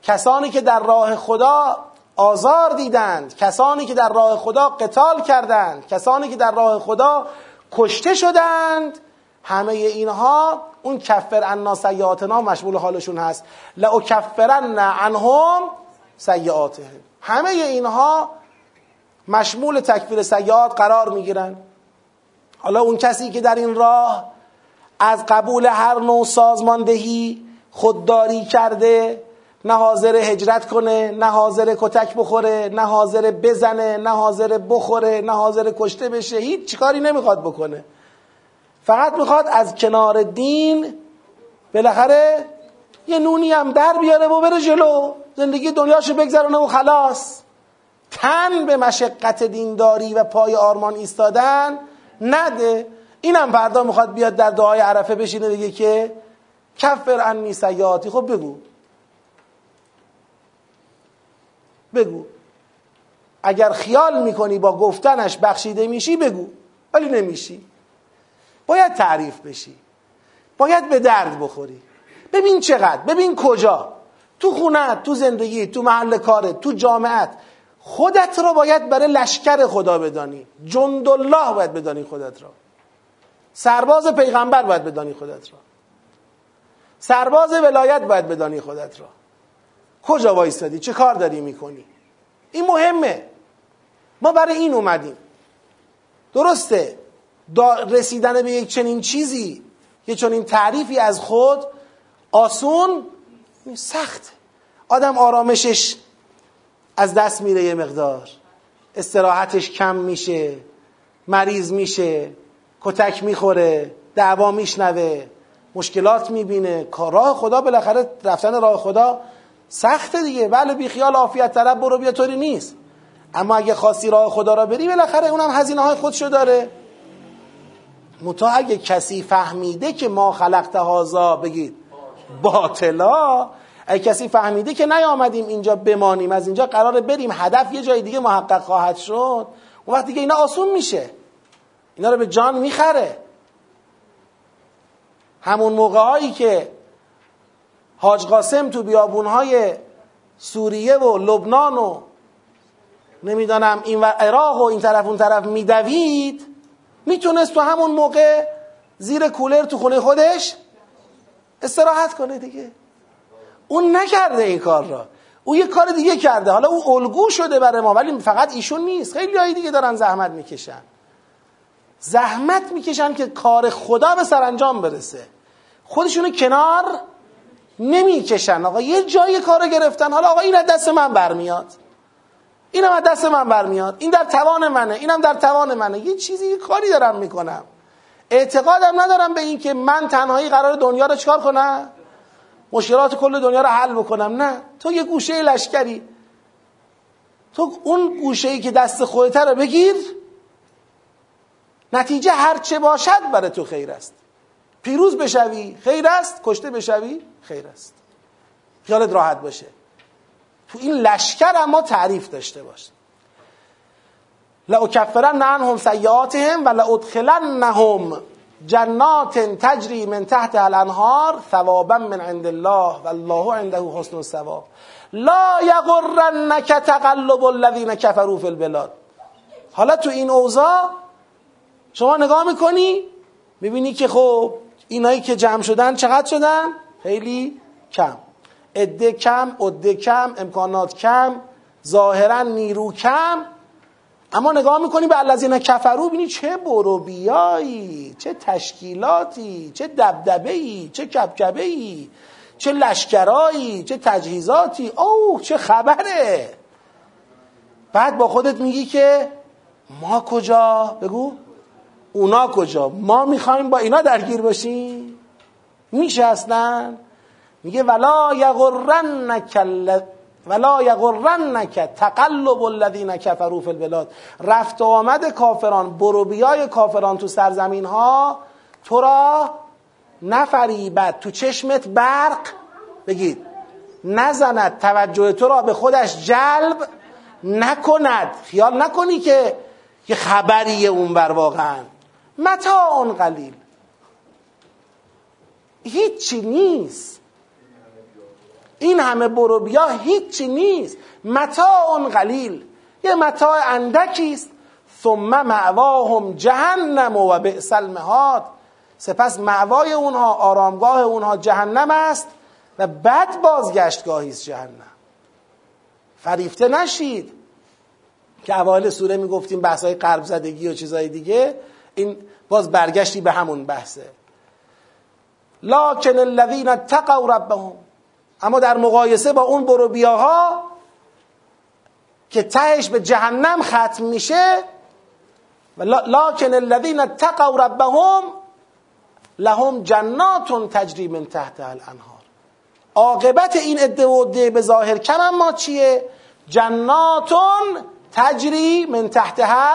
کسانی که در راه خدا آزار دیدند، کسانی که در راه خدا قتال کردند، کسانی که در راه خدا کشته شدند، همه اینها اون کفر عنا سیئاتنا مشمول حالشون هست. لأکفرن عنهم سیئاتهم، همه اینها مشمول تکفیر سیئات قرار میگیرن. حالا اون کسی که در این راه از قبول هر نوع سازماندهی خودداری کرده، نه حاضر هجرت کنه، نه حاضر کتک بخوره، نه حاضر بزنه، نه حاضر بخوره، نه حاضر کشته بشه، هیچ کاری نمیخواد بکنه، فقط میخواد از کنار دین بالاخره یه نونی هم در بیاره و بره جلو، زندگی دنیاشو بگذرونه و خلاص، تن به مشقت دینداری و پای آرمان ایستادن نده. اینم فردا میخواد بیاد در دعای عرفه بشینه دیگه که کفر عنی سیئاتی. خب بگو بگو اگر خیال میکنی با گفتنش بخشیده میشی بگو، ولی نمیشی، باید تعریف بشی، باید به درد بخوری. ببین چقدر، ببین کجا، تو خونت، تو زندگی، تو محل کارت، تو جامعت، خودت را باید برای لشکر خدا بدانی، جند الله باید بدانی خودت را، سرباز پیغمبر باید بدانی خودت را، سرباز ولایت باید بدانی خودت را، کجا وایستادی، چه کار داری میکنی، این مهمه. ما برای این اومدیم. درسته رسیدن به یک چنین چیزی، یک چنین تعریفی از خود آسون، سخت، آدم آرامشش از دست میره، یه مقدار استراحتش کم میشه، مریض میشه، کتک میخوره، دعوا میشنوه، مشکلات میبینه. راه خدا بالاخره رفتن راه خدا سخته دیگه، بله بیخیال عافیت طلب برو بیا طوری نیست، اما اگه خواستی راه خدا را بری بالاخره اونم هزینه های خودشو داره. متا اگه کسی فهمیده که ما خلقت هازا بگید باطلا، اگه کسی فهمیده که نیامدیم اینجا بمانیم، از اینجا قراره بریم، هدف یه جای دیگه محقق خواهد شد، اون وقت دیگه اینا آسون میشه، اینا رو به جان میخره. همون موقع هایی که حاج قاسم تو بیابونهای سوریه و لبنان و نمیدانم این و عراق و این طرف اون طرف میدوید، میتونست تو همون موقع زیر کولر تو خونه خودش استراحت کنه دیگه. اون نکرده این کار را، اون یه کار دیگه کرده، حالا اون الگو شده برای ما، ولی فقط ایشون نیست، خیلی هایی دیگه دارن زحمت میکشن، زحمت میکشن که کار خدا به سرانجام برسه، خودشونو کنار نمیکشن. آقا یه جای کارو گرفتن، حالا آقا این از دست من برمیاد، اینم از دست من برمیاد، این در توان منه، اینم در توان منه، یه چیزی یه کاری دارم میکنم، اعتقادم ندارم به این که من تنهایی قرار دنیا رو چکار کنم، مشکلات کل دنیا رو حل بکنم. نه، تو یه گوشه لشکری، تو اون گوشه‌ای که دست خودت رو بگیر، نتیجه هر چه باشد برای تو خیر است. پیروز بشوی خیر است، کشته بشوی خیر است، خیالت راحت باشه. تو این لشکر اما تعریف داشته باش. لأکفرن عنهم سیئاتهم و لأدخلنهم جنات تجری من تحت الانهار ثوابا من عند الله و الله عنده حسن الثواب لا یغرنک تقلب الذین کفروا فی البلاد. حالا تو این اوضاع شما نگاه میکنی میبینی که خب اینایی که جمع شدن چقدر شدن؟ خیلی کم، عده کم، عده کم، امکانات کم، ظاهرا نیرو کم. اما نگاه میکنی به الذین کفروا بینی چه برو بیایی، چه تشکیلاتی، چه دبدبه‌ای، چه کبکبه‌ای، چه لشکرایی، چه تجهیزاتی، اوه چه خبره. بعد با خودت میگی که ما کجا؟ بگو اونا کجا؟ ما میخوایم با اینا درگیر باشیم؟ میشه اصلا؟ میگه ولا یغرنک ولا یغرنک تقلب الذین کفروا فی البلاد، رفت و آمد کافران، برو بیای کافران تو سرزمین ها تو را نفریبد، تو چشمت برق بگید نزند، توجه تو را به خودش جلب نکند، خیال نکنی که یه خبریه اون بر. واقعا متاع اون قلیل، هیچی نیست، این همه برو بیا هیچی نیست، متاع اون قلیل، یه متاع اندکیست. ثم مأواهم جهنم و بئس المهاد، سپس مأوای اونها، آرامگاه اونها جهنم است و بد بازگشتگاهی است جهنم. فریفته نشید که اوایل سوره میگفتیم بحث‌های قلب زدگی و چیزهای دیگه، این باز برگشتی به همون بحثه. لکن الذین اتقوا ربهم، اما در مقایسه با اون برو بیاها که تهش به جهنم ختم میشه، لکن الذین اتقوا ربهم لهم جنات تجری من تحتها الانهار. عاقبت این عده و عده به ظاهر کم اما چیه؟ جنات تجری من تحتها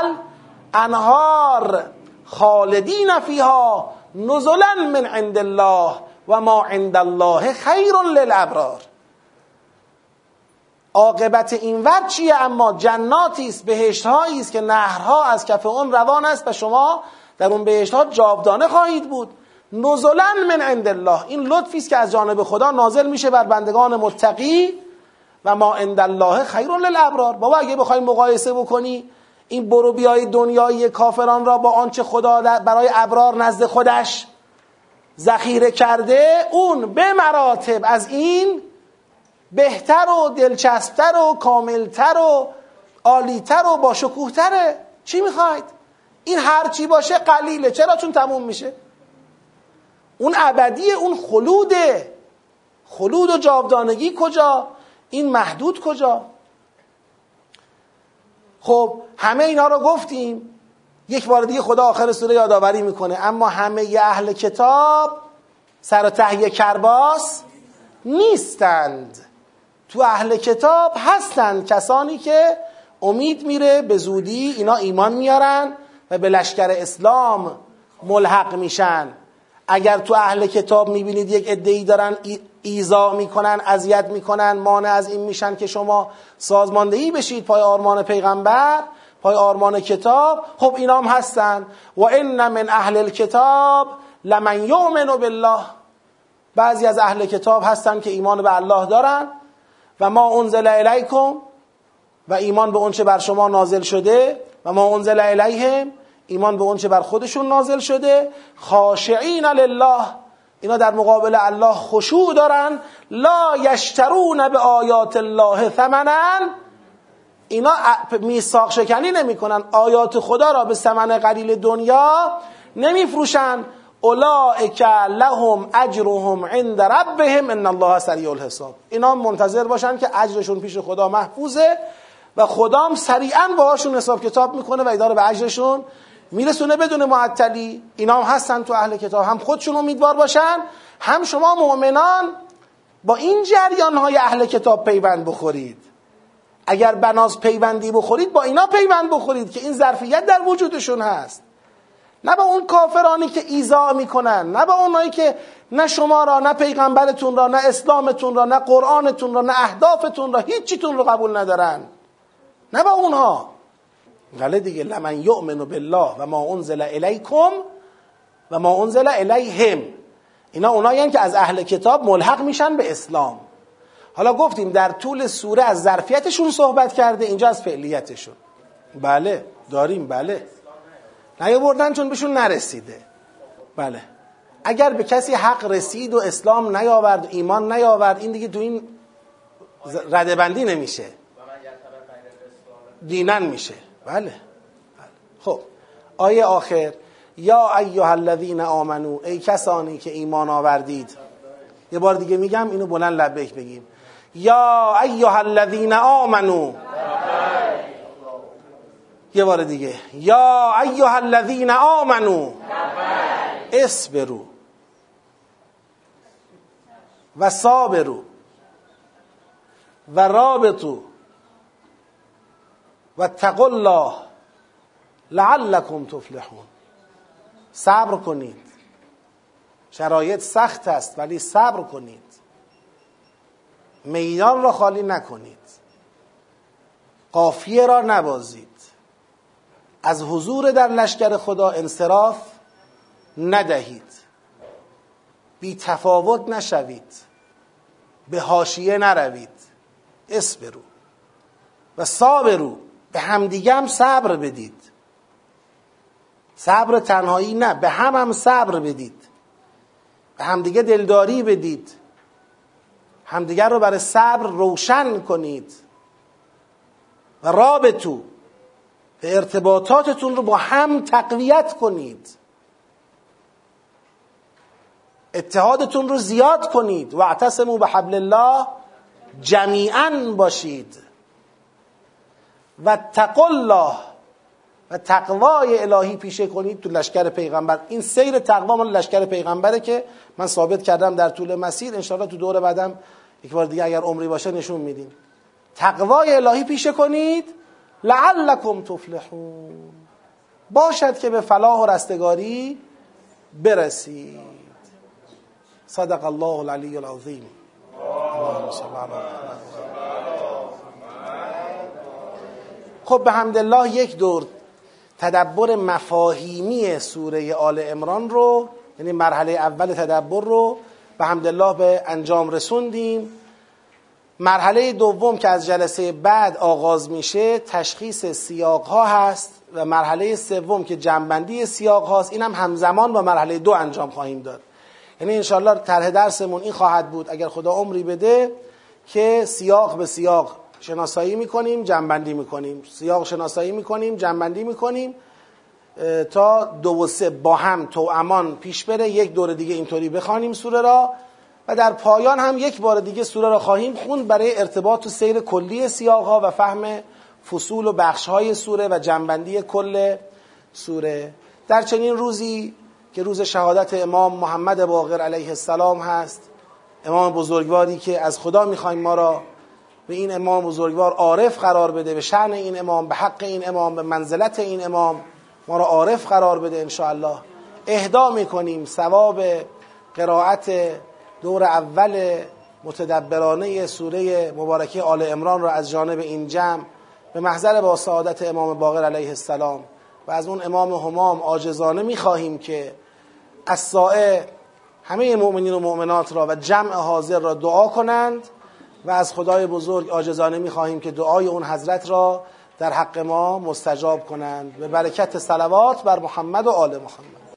الانهار خالدین فیها نزلا من عند الله و ما عند الله خیر للابرار. عاقبت این ور چیه؟ اما جناتی است، بهشت هایی است که نهرها از کف اون روان است و شما در اون بهشت ها جاودانه خواهید بود. نزلا من عند الله، این لطفی است که از جانب خدا نازل میشه بر بندگان متقی و ما عند الله خیر للابرار. بابا اگه بخوایم مقایسه بکنی این برو بیای دنیایی کافران را با آنچه خدا برای ابرار نزد خودش ذخیره کرده، اون به مراتب از این بهتر و دلچسبتر و کاملتر و عالیتر و با شکوهتره. چی میخواید؟ این هر چی باشه قلیله. چرا؟ چون تموم میشه. اون ابدیه، اون خلوده. خلود و جاودانگی کجا؟ این محدود کجا؟ خب همه اینا رو گفتیم. یک بار دیگه خدا آخر سوره یادآوری میکنه اما همه اهل کتاب سر ته کرباس نیستند، تو اهل کتاب هستند کسانی که امید میره به زودی اینا ایمان میارن و به لشکر اسلام ملحق میشن. اگر تو اهل کتاب میبینید یک عده‌ای دارن ایذا میکنن، اذیت میکنن، مانع از این میشن که شما سازماندهی بشید پای آرمان پیغمبر، پای آرمان کتاب، خب اینا هم هستن. و ان من اهل الکتاب لمن یؤمن بالله، بعضی از اهل کتاب هستن که ایمان به الله دارن و ما انزل الیکم، و ایمان به اون چه بر شما نازل شده، و ما انزل الیهم، ایمان به اون چه بر خودشون نازل شده. خاشعین لله، اینا در مقابل الله خشوع دارن. لا یشترون به آیات الله ثمنا، اینا میثاق شکنی نمی کنن، آیات خدا را به ثمن قلیل دنیا نمی فروشن. اولئک لهم اجرهم عند ربهم ان الله سریع الحساب، اینا منتظر باشن که اجرشون پیش خدا محفوظه و خدام سریعا باهاشون حساب کتاب میکنه و اینا رو به اجرشون میرسونه بدون معطلی. اینا هم هستن تو اهل کتاب، هم خودشون امیدوار باشن، هم شما مؤمنان با این جریان‌های اهل کتاب پیوند بخورید. اگر بناز پیوندی بخورید با اینا پیوند بخورید که این ظرفیت در وجودشون هست، نه با اون کافرانی که ایذا میکنن، نه با اونایی که نه شما را، نه پیغمبرتون را، نه اسلامتون را، نه قرآنتون را، نه اهدافتون را، هیچ چیتون رو قبول ندارن، نه با اونها. بله دیگه، لمن یؤمن بالله و ما انزل الیکم و ما انزل الیهم، اینا اونایی هستند که از اهل کتاب ملحق میشن به اسلام. حالا گفتیم در طول سوره از ظرفیتشون صحبت کرده، اینجا از فعلیتشون. بله داریم، بله نیاوردن چون بهشون نرسیده. بله اگر به کسی حق رسید و اسلام نیاورد، ایمان نیاورد، این دیگه تو این ردبندی نمیشه، دینن میشه. بله, بله. خب آیه آخر، یا ایها الذین آمنو، ای کسانی که ایمان آوردید. یه بار دیگه میگم اینو بلند لبیک بگیم، یا ایها الذین آمنو. یه بار دیگه، یا ایها الذین آمنو اصبروا و صابروا و رابطوا و اتقوا الله لعلکم تفلحون. صبر کنید، شرایط سخت است ولی صبر کنید، میدان را خالی نکنید، قافیه را نبازید، از حضور در لشکر خدا انصراف ندهید، بی تفاوت نشوید، به حاشیه نروید. اصبروا و صابروا، به همدیگه هم صبر بدید، صبر تنهایی نه، به هم هم صبر بدید، به همدیگه دلداری بدید، همدیگه رو برای صبر روشن کنید، و رابطو، به ارتباطاتتون رو با هم تقویت کنید، اتحادتون رو زیاد کنید، و اعتصموا بحبل الله جمیعا باشید، و اتقوا الله، و تقوای الهی پیشه کنید تو لشکر پیغمبر. این سیر تقوا مال لشکر پیغمبره که من ثابت کردم در طول مسیر، انشاءالله تو دور بعدم یک بار دیگه اگر عمری باشه نشون میدیم. تقوای الهی پیشه کنید، لعلکم تفلحون، باشد که به فلاح و رستگاری برسید. صدق الله العلی العظیم. اللهم صل علی. خب به حمدالله یک دور تدبر مفاهیمی سوره آل عمران رو، یعنی مرحله اول تدبر رو به حمدالله به انجام رسوندیم. مرحله دوم که از جلسه بعد آغاز میشه تشخیص سیاق ها هست، و مرحله سوم که جنببندی سیاق هاست، اینم هم همزمان با مرحله دو انجام خواهیم داد. یعنی انشالله طرح درسمون این خواهد بود اگر خدا عمری بده که سیاق به سیاق شناسایی میکنیم، جنببندی میکنیم، سیاق شناسایی میکنیم، جنببندی میکنیم، تا دو و سه با هم توامان پیش بره. یک دور دیگه اینطوری بخوانیم سوره را، و در پایان هم یک بار دیگه سوره را خواهیم خوند برای ارتباط و سیر کلی سیاق ها و فهم فصول و بخش های سوره و جنببندی کل سوره. در چنین روزی که روز شهادت امام محمد باقر علیه السلام هست، امام بزرگواری که از خدا میخوایم ما را به این امام بزرگوار عارف قرار بده، به شأن این امام، به حق این امام، به منزلت این امام ما را عارف قرار بده انشاءالله. اهدا میکنیم ثواب قرائت دور اول متدبرانه سوره مبارکه آل عمران را از جانب این جمع به محضر با سعادت امام باقر علیه السلام. و از اون امام همام عاجزانه میخواهیم که از سائه همه مؤمنین و مؤمنات را و جمع حاضر را دعا کنند، و از خدای بزرگ عاجزانه می‌خواهیم که دعای اون حضرت را در حق ما مستجاب کنند، به برکت صلوات بر محمد و آل محمد.